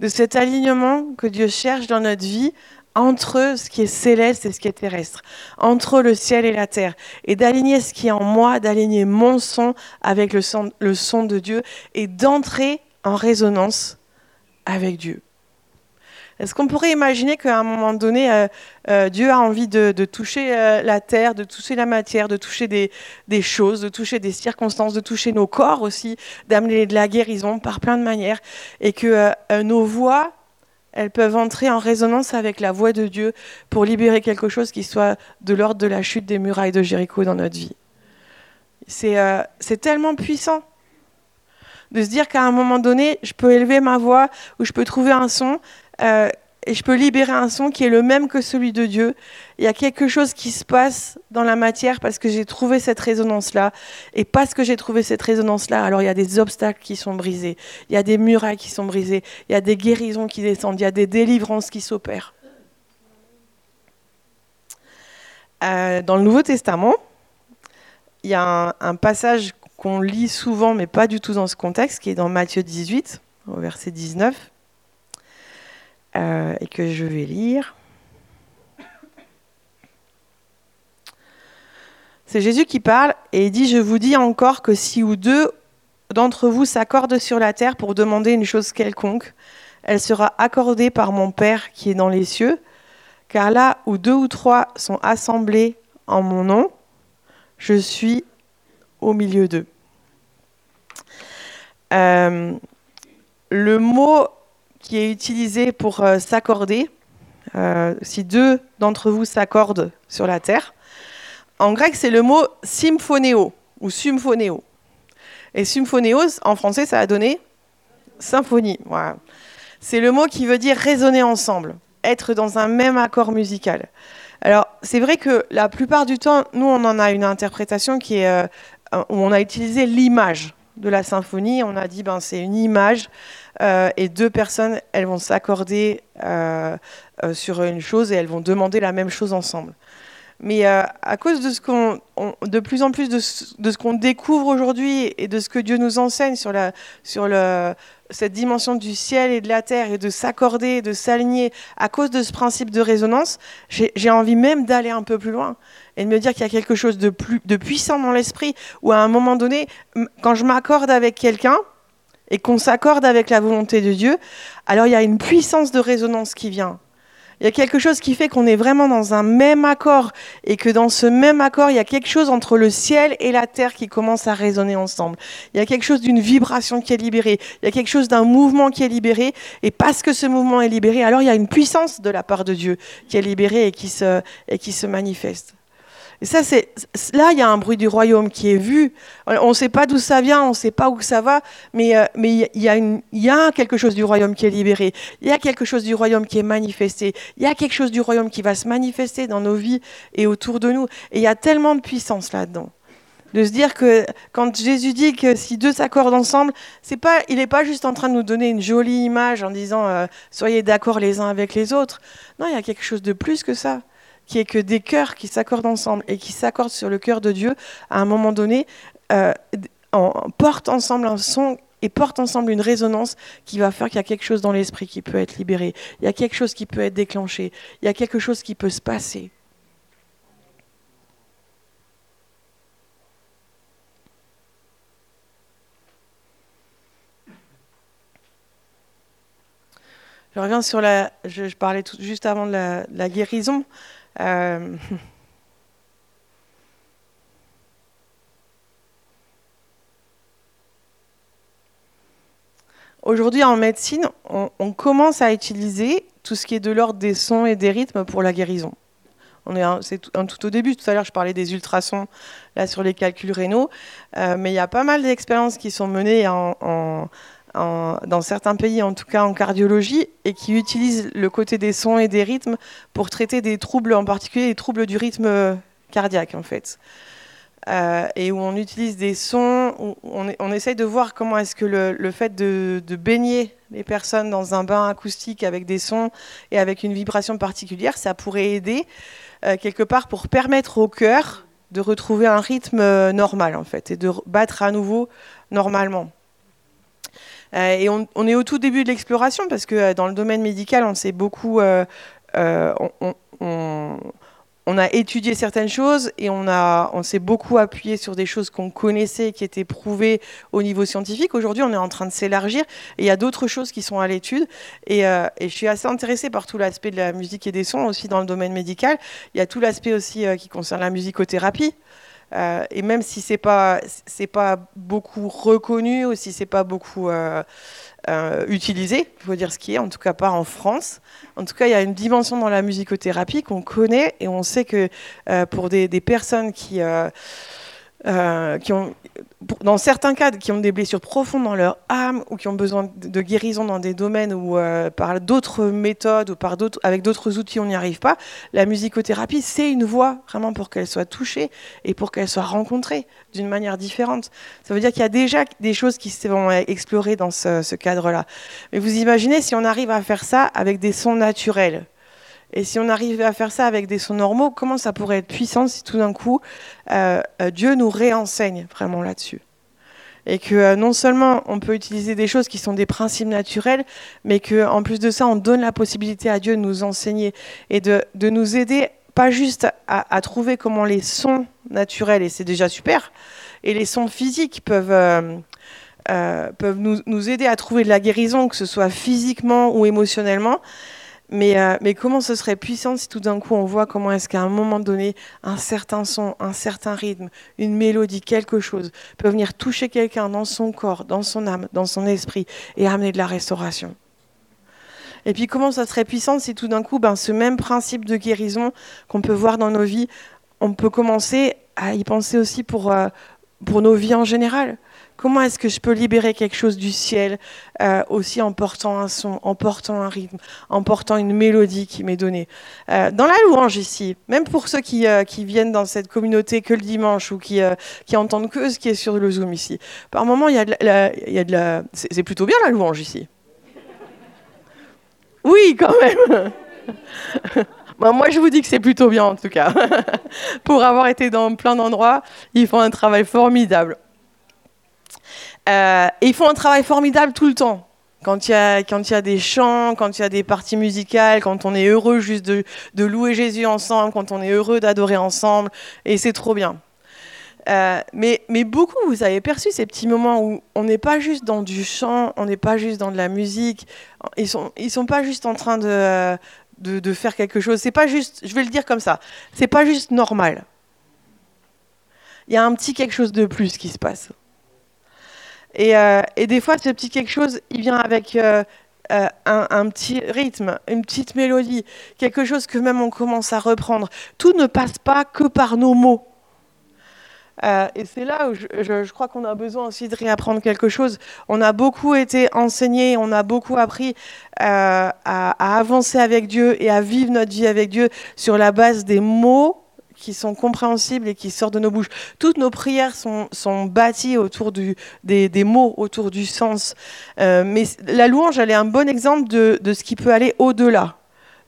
de cet alignement que Dieu cherche dans notre vie entre ce qui est céleste et ce qui est terrestre, entre le ciel et la terre, et d'aligner ce qui est en moi, d'aligner mon son avec le son de Dieu et d'entrer en résonance avec Dieu. Est-ce qu'on pourrait imaginer qu'à un moment donné, Dieu a envie de toucher la terre, de toucher la matière, de toucher des choses, de toucher des circonstances, de toucher nos corps aussi, d'amener de la guérison par plein de manières, et que nos voix, elles peuvent entrer en résonance avec la voix de Dieu pour libérer quelque chose qui soit de l'ordre de la chute des murailles de Jéricho dans notre vie. C'est tellement puissant de se dire qu'à un moment donné, je peux élever ma voix ou je peux trouver un son et je peux libérer un son qui est le même que celui de Dieu. Il y a quelque chose qui se passe dans la matière parce que j'ai trouvé cette résonance-là. Et parce que j'ai trouvé cette résonance-là, alors il y a des obstacles qui sont brisés, il y a des murailles qui sont brisées, il y a des guérisons qui descendent, il y a des délivrances qui s'opèrent. Dans le Nouveau Testament, il y a un passage qu'on lit souvent, mais pas du tout dans ce contexte, qui est dans Matthieu 18, au verset 19. Et que je vais lire. C'est Jésus qui parle et il dit « Je vous dis encore que si ou deux d'entre vous s'accordent sur la terre pour demander une chose quelconque, elle sera accordée par mon Père qui est dans les cieux, car là où deux ou trois sont assemblés en mon nom, je suis au milieu d'eux. » Le mot qui est utilisé pour s'accorder, si deux d'entre vous s'accordent sur la terre. En grec, c'est le mot symphonéo ou symphonéo. Et symphonéo, en français, ça a donné symphonie. Voilà. C'est le mot qui veut dire résonner ensemble, être dans un même accord musical. Alors, c'est vrai que la plupart du temps, nous, on en a une interprétation qui est, où on a utilisé l'image de la symphonie. On a dit, c'est une image. Et deux personnes, elles vont s'accorder sur une chose et elles vont demander la même chose ensemble. Mais à cause de ce qu'on, de plus en plus de ce qu'on découvre aujourd'hui et de ce que Dieu nous enseigne sur cette dimension du ciel et de la terre et de s'accorder, de s'aligner, à cause de ce principe de résonance, j'ai envie même d'aller un peu plus loin et de me dire qu'il y a quelque chose de puissant dans l'esprit où à un moment donné, quand je m'accorde avec quelqu'un, et qu'on s'accorde avec la volonté de Dieu, alors il y a une puissance de résonance qui vient. Il y a quelque chose qui fait qu'on est vraiment dans un même accord et que dans ce même accord, il y a quelque chose entre le ciel et la terre qui commence à résonner ensemble. Il y a quelque chose d'une vibration qui est libérée, il y a quelque chose d'un mouvement qui est libéré et parce que ce mouvement est libéré, alors il y a une puissance de la part de Dieu qui est libérée et qui se manifeste. Et ça, là, il y a un bruit du royaume qui est vu. On ne sait pas d'où ça vient, on ne sait pas où ça va, mais il y a quelque chose du royaume qui est libéré. Il y a quelque chose du royaume qui est manifesté. Il y a quelque chose du royaume qui va se manifester dans nos vies et autour de nous. Et il y a tellement de puissance là-dedans. De se dire que quand Jésus dit que si deux s'accordent ensemble, il n'est pas juste en train de nous donner une jolie image en disant « soyez d'accord les uns avec les autres ». Non, il y a quelque chose de plus que ça. Qui est que des cœurs qui s'accordent ensemble et qui s'accordent sur le cœur de Dieu, à un moment donné, portent ensemble un son et portent ensemble une résonance qui va faire qu'il y a quelque chose dans l'esprit qui peut être libéré, il y a quelque chose qui peut être déclenché, il y a quelque chose qui peut se passer. Je reviens sur je parlais juste avant de la guérison. Aujourd'hui, en médecine, on commence à utiliser tout ce qui est de l'ordre des sons et des rythmes pour la guérison. C'est tout au début. Tout à l'heure, je parlais des ultrasons là, sur les calculs rénaux. Mais il y a pas mal d'expériences qui sont menées dans certains pays, en tout cas en cardiologie, et qui utilisent le côté des sons et des rythmes pour traiter des troubles, en particulier les troubles du rythme cardiaque, en fait. Et où on utilise des sons, où on essaye de voir comment est-ce que le fait de baigner les personnes dans un bain acoustique avec des sons et avec une vibration particulière, ça pourrait aider quelque part pour permettre au cœur de retrouver un rythme normal, en fait, et de battre à nouveau normalement. Et on est au tout début de l'exploration parce que dans le domaine médical, on sait beaucoup. On a étudié certaines choses et on s'est beaucoup appuyé sur des choses qu'on connaissait, qui étaient prouvées au niveau scientifique. Aujourd'hui, on est en train de s'élargir et il y a d'autres choses qui sont à l'étude. Et je suis assez intéressée par tout l'aspect de la musique et des sons aussi dans le domaine médical. Il y a tout l'aspect aussi qui concerne la musicothérapie. Et même si c'est pas beaucoup reconnu ou si c'est pas beaucoup utilisée, il faut dire ce qui est, en tout cas pas en France. En tout cas, il y a une dimension dans la musicothérapie qu'on connaît et on sait que pour des personnes qui ont, dans certains cas, qui ont des blessures profondes dans leur âme ou qui ont besoin de guérison dans des domaines où par d'autres méthodes ou par d'autres, avec d'autres outils on n'y arrive pas, la musicothérapie c'est une voie vraiment pour qu'elle soit touchée et pour qu'elle soit rencontrée d'une manière différente. Ça veut dire qu'il y a déjà des choses qui sont explorées dans ce cadre-là. Mais vous imaginez si on arrive à faire ça avec des sons naturels. Et si on arrivait à faire ça avec des sons normaux, comment ça pourrait être puissant si tout d'un coup, Dieu nous réenseigne vraiment là-dessus. Et que non seulement on peut utiliser des choses qui sont des principes naturels, mais qu'en plus de ça, on donne la possibilité à Dieu de nous enseigner et de nous aider, pas juste à trouver comment les sons naturels, et c'est déjà super, et les sons physiques peuvent nous aider à trouver de la guérison, que ce soit physiquement ou émotionnellement, mais comment ce serait puissant si tout d'un coup on voit comment est-ce qu'à un moment donné, un certain son, un certain rythme, une mélodie, quelque chose peut venir toucher quelqu'un dans son corps, dans son âme, dans son esprit et amener de la restauration. Et puis comment ça serait puissant si tout d'un coup, ce même principe de guérison qu'on peut voir dans nos vies, on peut commencer à y penser aussi pour nos vies en général. Comment est-ce que je peux libérer quelque chose du ciel aussi en portant un son, en portant un rythme, en portant une mélodie qui m'est donnée dans la louange ici, même pour ceux qui viennent dans cette communauté que le dimanche ou qui entendent que ce qui est sur le Zoom ici. Par moment, c'est plutôt bien la louange ici. Oui, quand même. Moi, je vous dis que c'est plutôt bien en tout cas. Pour avoir été dans plein d'endroits, ils font un travail formidable. Et ils font un travail formidable tout le temps. Quand il y a des chants, quand il y a des parties musicales, quand on est heureux juste de louer Jésus ensemble, quand on est heureux d'adorer ensemble, et c'est trop bien. Mais beaucoup, vous avez perçu ces petits moments où on n'est pas juste dans du chant, on n'est pas juste dans de la musique, ils sont pas juste en train de faire quelque chose. C'est pas juste, je vais le dire comme ça, c'est pas juste normal. Il y a un petit quelque chose de plus qui se passe. Et des fois, ce petit quelque chose, il vient avec un petit rythme, une petite mélodie, quelque chose que même on commence à reprendre. Tout ne passe pas que par nos mots. Et c'est là où je crois qu'on a besoin aussi de réapprendre quelque chose. On a beaucoup été enseignés, on a beaucoup appris à avancer avec Dieu et à vivre notre vie avec Dieu sur la base des mots qui sont compréhensibles et qui sortent de nos bouches. Toutes nos prières sont bâties autour des mots, autour du sens. Mais la louange, elle est un bon exemple de ce qui peut aller au-delà.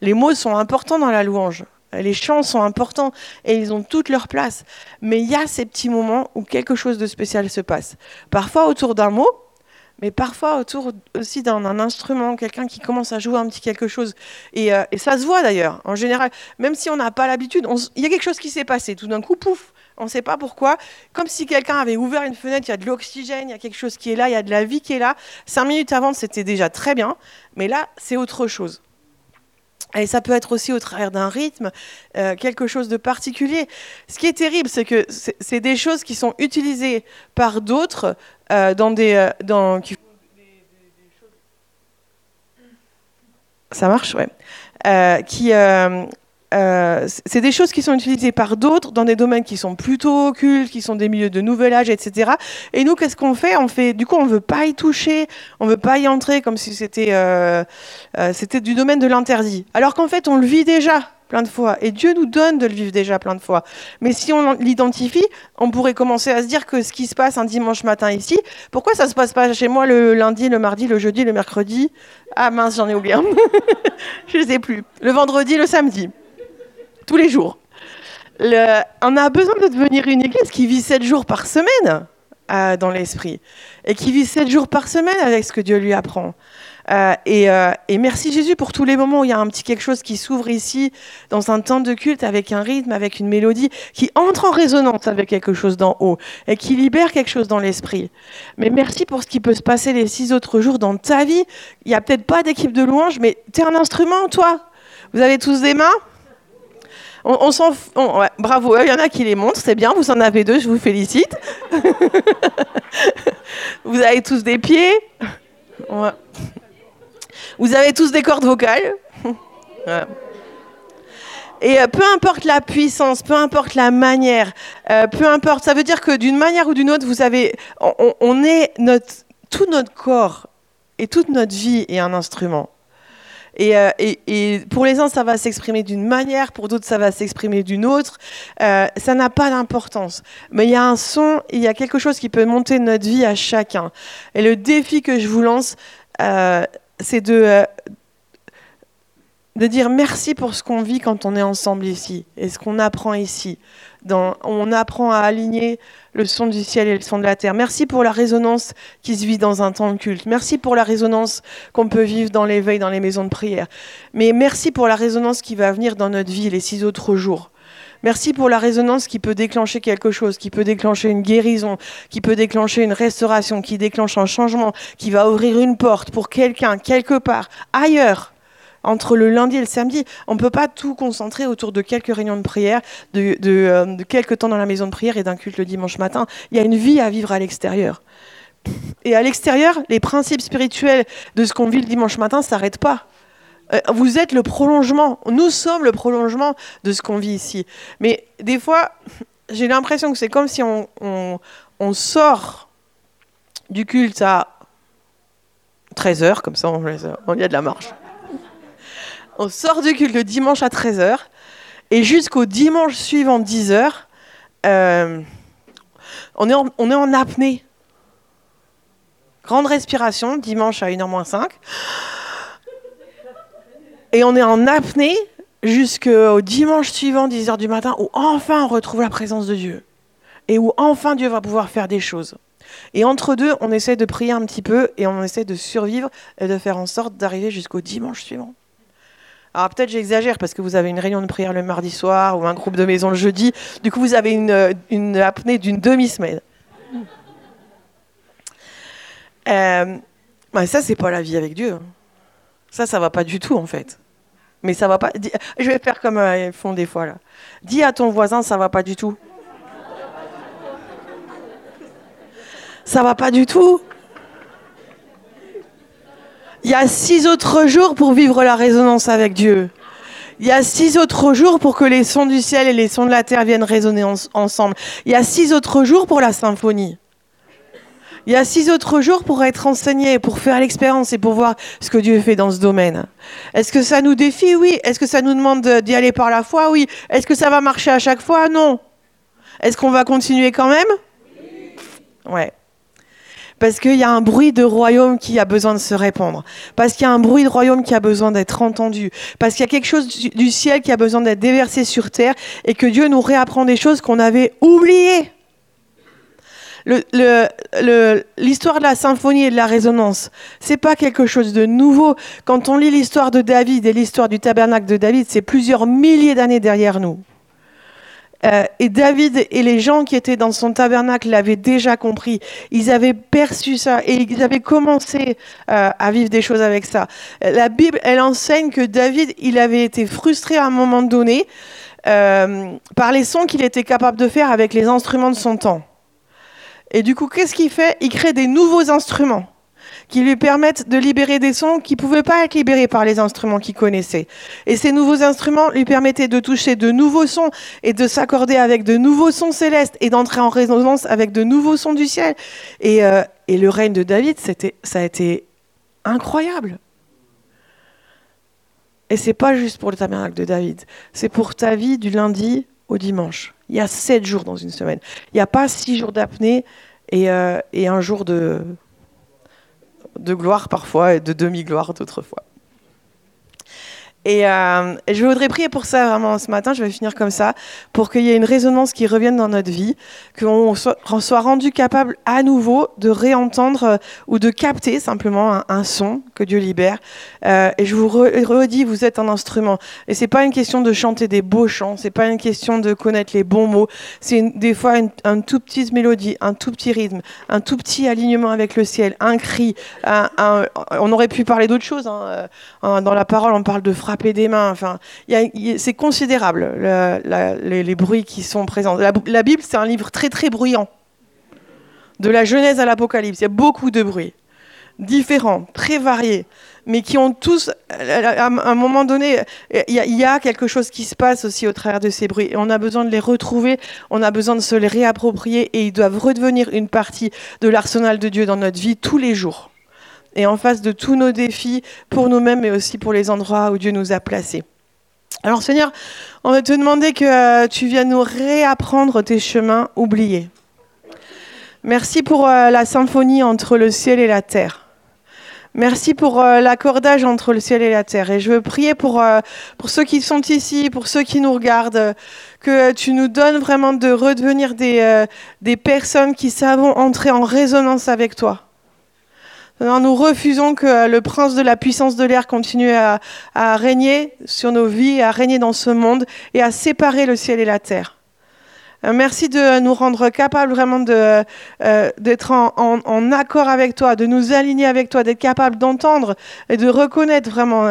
Les mots sont importants dans la louange. Les chants sont importants et ils ont toute leur place. Mais il y a ces petits moments où quelque chose de spécial se passe. Parfois autour d'un mot, mais parfois autour aussi d'un instrument, quelqu'un qui commence à jouer un petit quelque chose. Et ça se voit d'ailleurs, en général. Même si on n'a pas l'habitude, il y a quelque chose qui s'est passé. Tout d'un coup, pouf, on ne sait pas pourquoi. Comme si quelqu'un avait ouvert une fenêtre, il y a de l'oxygène, il y a quelque chose qui est là, il y a de la vie qui est là. 5 minutes avant, c'était déjà très bien, mais là, c'est autre chose. Et ça peut être aussi au travers d'un rythme, quelque chose de particulier. Ce qui est terrible, c'est que c'est des choses qui sont utilisées par d'autres Ça marche, ouais. C'est des choses qui sont utilisées par d'autres dans des domaines qui sont plutôt occultes, qui sont des milieux de nouvel âge, etc. Et nous, qu'est-ce qu'on fait ? Du coup, on veut pas y toucher, on veut pas y entrer comme si c'était du domaine de l'interdit. Alors qu'en fait, on le vit déjà plein de fois. Et Dieu nous donne de le vivre déjà plein de fois. Mais si on l'identifie, on pourrait commencer à se dire que ce qui se passe un dimanche matin ici, pourquoi ça se passe pas chez moi le lundi, le mardi, le jeudi, le mercredi ? Ah mince, j'en ai oublié. Je sais plus. Le vendredi, le samedi. Tous les jours. On a besoin de devenir une église qui vit 7 jours par semaine dans l'esprit et qui vit 7 jours par semaine avec ce que Dieu lui apprend. Et merci Jésus pour tous les moments où il y a un petit quelque chose qui s'ouvre ici dans un temps de culte avec un rythme, avec une mélodie qui entre en résonance avec quelque chose d'en haut et qui libère quelque chose dans l'esprit. Mais merci pour ce qui peut se passer les 6 autres jours dans ta vie. Il n'y a peut-être pas d'équipe de louange, mais t'es un instrument, toi. Vous avez tous des mains ? On s'en fout. Ouais, bravo, il y en a qui les montrent, c'est bien, vous en avez 2, je vous félicite. Vous avez tous des pieds. Ouais. Vous avez tous des cordes vocales. Ouais. Et peu importe la puissance, peu importe la manière, peu importe, ça veut dire que d'une manière ou d'une autre, vous avez, on est tout notre corps et toute notre vie est un instrument. Et pour les uns, ça va s'exprimer d'une manière, pour d'autres, ça va s'exprimer d'une autre. Ça n'a pas d'importance. Mais il y a un son, il y a quelque chose qui peut monter notre vie à chacun. Et le défi que je vous lance, c'est de dire merci pour ce qu'on vit quand on est ensemble ici et ce qu'on apprend ici. On apprend à aligner le son du ciel et le son de la terre. Merci pour la résonance qui se vit dans un temps de culte. Merci pour la résonance qu'on peut vivre dans l'éveil, dans les maisons de prière. Mais merci pour la résonance qui va venir dans notre vie les 6 autres jours. Merci pour la résonance qui peut déclencher quelque chose, qui peut déclencher une guérison, qui peut déclencher une restauration, qui déclenche un changement, qui va ouvrir une porte pour quelqu'un, quelque part, ailleurs. Entre le lundi et le samedi, on ne peut pas tout concentrer autour de quelques réunions de prière, de quelques temps dans la maison de prière et d'un culte le dimanche matin. Il y a une vie à vivre à l'extérieur. Et à l'extérieur, les principes spirituels de ce qu'on vit le dimanche matin ne s'arrêtent pas. Vous êtes le prolongement, nous sommes le prolongement de ce qu'on vit ici. Mais des fois, j'ai l'impression que c'est comme si on sort du culte à 13h, comme ça on y a de la marge. On sort du culte le dimanche à 13h et jusqu'au dimanche suivant 10h, on est en apnée. Grande respiration, dimanche à 1h-5. Et on est en apnée jusqu'au dimanche suivant 10h du matin où enfin on retrouve la présence de Dieu et où enfin Dieu va pouvoir faire des choses. Et entre deux, on essaie de prier un petit peu et on essaie de survivre et de faire en sorte d'arriver jusqu'au dimanche suivant. Alors peut-être j'exagère parce que vous avez une réunion de prière le mardi soir ou un groupe de maison le jeudi. Du coup, vous avez une apnée d'une demi-semaine. Ça, c'est pas la vie avec Dieu. Ça va pas du tout en fait. Mais ça va pas. Je vais faire comme ils font des fois là. Dis à ton voisin, ça va pas du tout. Ça va pas du tout. Il y a 6 autres jours pour vivre la résonance avec Dieu. Il y a 6 autres jours pour que les sons du ciel et les sons de la terre viennent résonner ensemble. Il y a 6 autres jours pour la symphonie. Il y a 6 autres jours pour être enseigné, pour faire l'expérience et pour voir ce que Dieu fait dans ce domaine. Est-ce que ça nous défie ? Oui. Est-ce que ça nous demande d'y aller par la foi ? Oui. Est-ce que ça va marcher à chaque fois ? Non. Est-ce qu'on va continuer quand même ? Ouais. Parce qu'il y a un bruit de royaume qui a besoin de se répandre. Parce qu'il y a un bruit de royaume qui a besoin d'être entendu. Parce qu'il y a quelque chose du ciel qui a besoin d'être déversé sur terre et que Dieu nous réapprend des choses qu'on avait oubliées. L'histoire de la symphonie et de la résonance, c'est pas quelque chose de nouveau. Quand on lit l'histoire de David et l'histoire du tabernacle de David, c'est plusieurs milliers d'années derrière nous. Et David et les gens qui étaient dans son tabernacle l'avaient déjà compris. Ils avaient perçu ça et ils avaient commencé à vivre des choses avec ça. La Bible, elle enseigne que David, il avait été frustré à un moment donné par les sons qu'il était capable de faire avec les instruments de son temps. Et du coup, qu'est-ce qu'il fait ? Il crée des nouveaux instruments qui lui permettent de libérer des sons qui ne pouvaient pas être libérés par les instruments qu'il connaissait. Et ces nouveaux instruments lui permettaient de toucher de nouveaux sons et de s'accorder avec de nouveaux sons célestes et d'entrer en résonance avec de nouveaux sons du ciel. Et le règne de David, ça a été incroyable. Et ce n'est pas juste pour le tabernacle de David, c'est pour ta vie du lundi au dimanche. Il y a 7 jours dans une semaine. Il n'y a pas 6 jours d'apnée et un jour de gloire parfois et de demi-gloire d'autres fois. Et je voudrais prier pour ça vraiment ce matin, je vais finir comme ça, pour qu'il y ait une résonance qui revienne dans notre vie, qu'on soit rendu capable à nouveau de réentendre ou de capter simplement un son que Dieu libère. Et je vous redis, vous êtes un instrument. Et c'est pas une question de chanter des beaux chants, c'est pas une question de connaître les bons mots, c'est des fois une toute petite mélodie, un tout petit rythme, un tout petit alignement avec le ciel, un cri. On aurait pu parler d'autre chose. Dans la parole, on parle de frappe. Des mains, enfin, c'est considérable les bruits qui sont présents. La Bible, c'est un livre très très bruyant, de la Genèse à l'Apocalypse. Il y a beaucoup de bruit. différents, très variés, mais qui ont tous, à un moment donné, il y a quelque chose qui se passe aussi au travers de ces bruits. Et on a besoin de les retrouver, on a besoin de se les réapproprier, et ils doivent redevenir une partie de l'arsenal de Dieu dans notre vie tous les jours. Et en face de tous nos défis, pour nous-mêmes, mais aussi pour les endroits où Dieu nous a placés. Alors Seigneur, on va te demander que tu viennes nous réapprendre tes chemins oubliés. Merci pour la symphonie entre le ciel et la terre. Merci pour l'accordage entre le ciel et la terre. Et je veux prier pour ceux qui sont ici, pour ceux qui nous regardent, que tu nous donnes vraiment de redevenir des personnes qui savons entrer en résonance avec toi. Alors nous refusons que le prince de la puissance de l'air continue à régner sur nos vies, à régner dans ce monde et à séparer le ciel et la terre. Merci de nous rendre capables vraiment d'être en accord avec toi, de nous aligner avec toi, d'être capables d'entendre et de reconnaître vraiment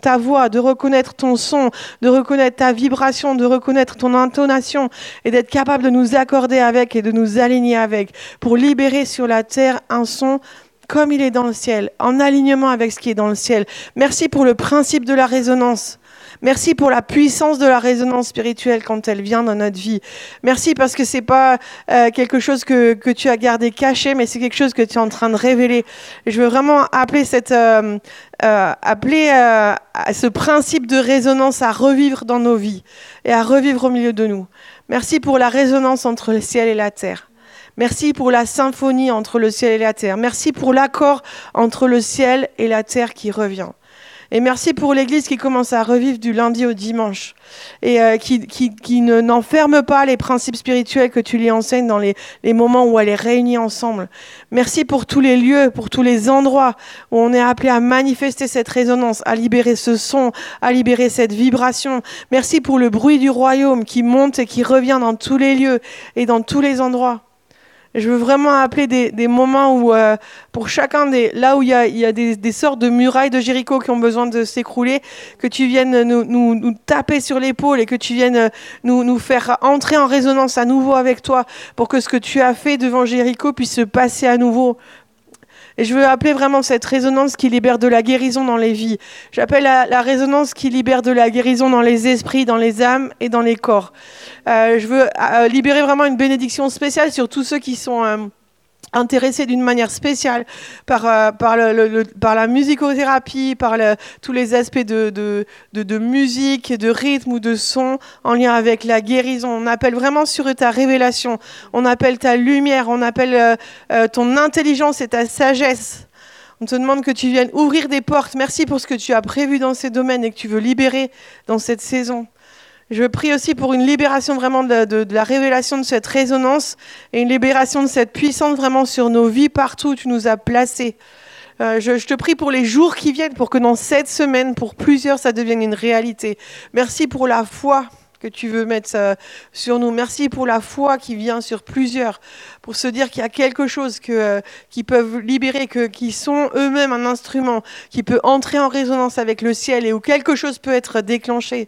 ta voix, de reconnaître ton son, de reconnaître ta vibration, de reconnaître ton intonation et d'être capable de nous accorder avec et de nous aligner avec pour libérer sur la terre un son comme il est dans le ciel, en alignement avec ce qui est dans le ciel. Merci pour le principe de la résonance. Merci pour la puissance de la résonance spirituelle quand elle vient dans notre vie. Merci parce que c'est pas quelque chose que tu as gardé caché, mais c'est quelque chose que tu es en train de révéler. Et je veux vraiment appeler ce principe de résonance à revivre dans nos vies et à revivre au milieu de nous. Merci pour la résonance entre le ciel et la terre. Merci pour la symphonie entre le ciel et la terre. Merci pour l'accord entre le ciel et la terre qui revient. Et merci pour l'Église qui commence à revivre du lundi au dimanche et qui n'enferme pas les principes spirituels que tu lui enseignes dans les moments où elle est réunie ensemble. Merci pour tous les lieux, pour tous les endroits où on est appelé à manifester cette résonance, à libérer ce son, à libérer cette vibration. Merci pour le bruit du royaume qui monte et qui revient dans tous les lieux et dans tous les endroits. Je veux vraiment appeler des moments où, pour chacun, là où il y a des sortes de murailles de Jéricho qui ont besoin de s'écrouler, que tu viennes nous taper sur l'épaule et que tu viennes nous faire entrer en résonance à nouveau avec toi pour que ce que tu as fait devant Jéricho puisse se passer à nouveau. Et je veux appeler vraiment cette résonance qui libère de la guérison dans les vies. J'appelle la résonance qui libère de la guérison dans les esprits, dans les âmes et dans les corps. Je veux libérer vraiment une bénédiction spéciale sur tous ceux qui sont intéressés d'une manière spéciale par la musicothérapie, tous les aspects de musique, de rythme ou de son en lien avec la guérison. On appelle vraiment sur ta révélation, on appelle ta lumière, on appelle ton intelligence et ta sagesse. On te demande que tu viennes ouvrir des portes. Merci pour ce que tu as prévu dans ces domaines et que tu veux libérer dans cette saison. Je prie aussi pour une libération vraiment de la révélation de cette résonance et une libération de cette puissance vraiment sur nos vies partout où tu nous as placés. Je te prie pour les jours qui viennent, pour que dans cette semaine, pour plusieurs, ça devienne une réalité. Merci pour la foi que tu veux mettre sur nous. Merci pour la foi qui vient sur plusieurs, pour se dire qu'il y a quelque chose qu'ils peuvent libérer, qu'ils sont eux-mêmes un instrument qui peut entrer en résonance avec le ciel et où quelque chose peut être déclenché.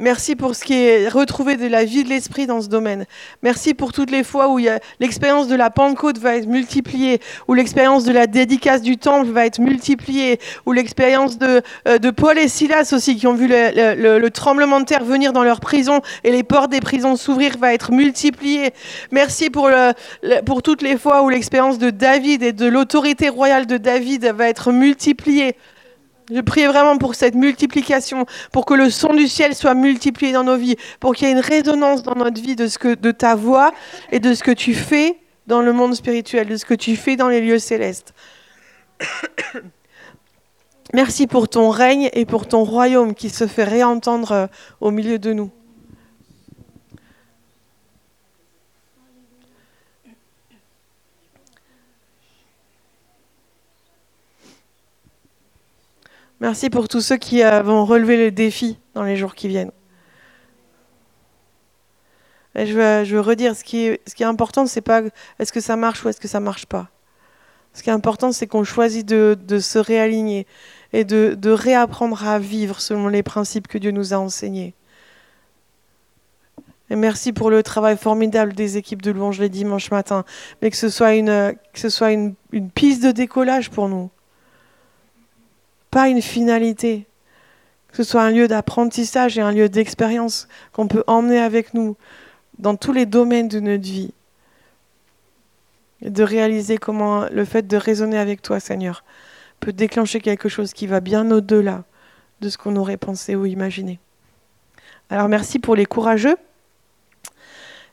Merci pour ce qui est retrouvé de la vie de l'esprit dans ce domaine. Merci pour toutes les fois où l'expérience de la Pentecôte va être multipliée, où l'expérience de la dédicace du temple va être multipliée, où l'expérience de Paul et Silas aussi, qui ont vu le tremblement de terre venir dans leur prison et les portes des prisons s'ouvrir, va être multipliée. Merci pour toutes les fois où l'expérience de David et de l'autorité royale de David va être multipliée. Je prie vraiment pour cette multiplication, pour que le son du ciel soit multiplié dans nos vies, pour qu'il y ait une résonance dans notre vie de ta voix et de ce que tu fais dans le monde spirituel, de ce que tu fais dans les lieux célestes. Merci pour ton règne et pour ton royaume qui se fait réentendre au milieu de nous. Merci pour tous ceux qui vont relever le défi dans les jours qui viennent. Et je veux redire, ce qui est important, c'est pas est-ce que ça marche ou est-ce que ça marche pas. Ce qui est important, c'est qu'on choisit de se réaligner et de réapprendre à vivre selon les principes que Dieu nous a enseignés. Et merci pour le travail formidable des équipes de louange les dimanches matins. Mais que ce soit une piste de décollage pour nous. Pas une finalité. Que ce soit un lieu d'apprentissage et un lieu d'expérience qu'on peut emmener avec nous dans tous les domaines de notre vie. Et de réaliser comment le fait de raisonner avec toi, Seigneur, peut déclencher quelque chose qui va bien au-delà de ce qu'on aurait pensé ou imaginé. Alors merci pour les courageux.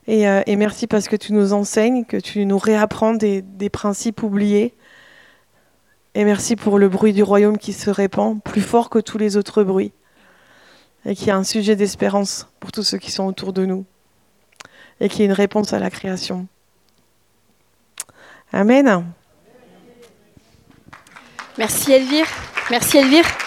Et merci parce que tu nous enseignes, que tu nous réapprends des principes oubliés. Et merci pour le bruit du royaume qui se répand, plus fort que tous les autres bruits. Et qui est un sujet d'espérance pour tous ceux qui sont autour de nous. Et qui est une réponse à la création. Amen. Merci Elvire.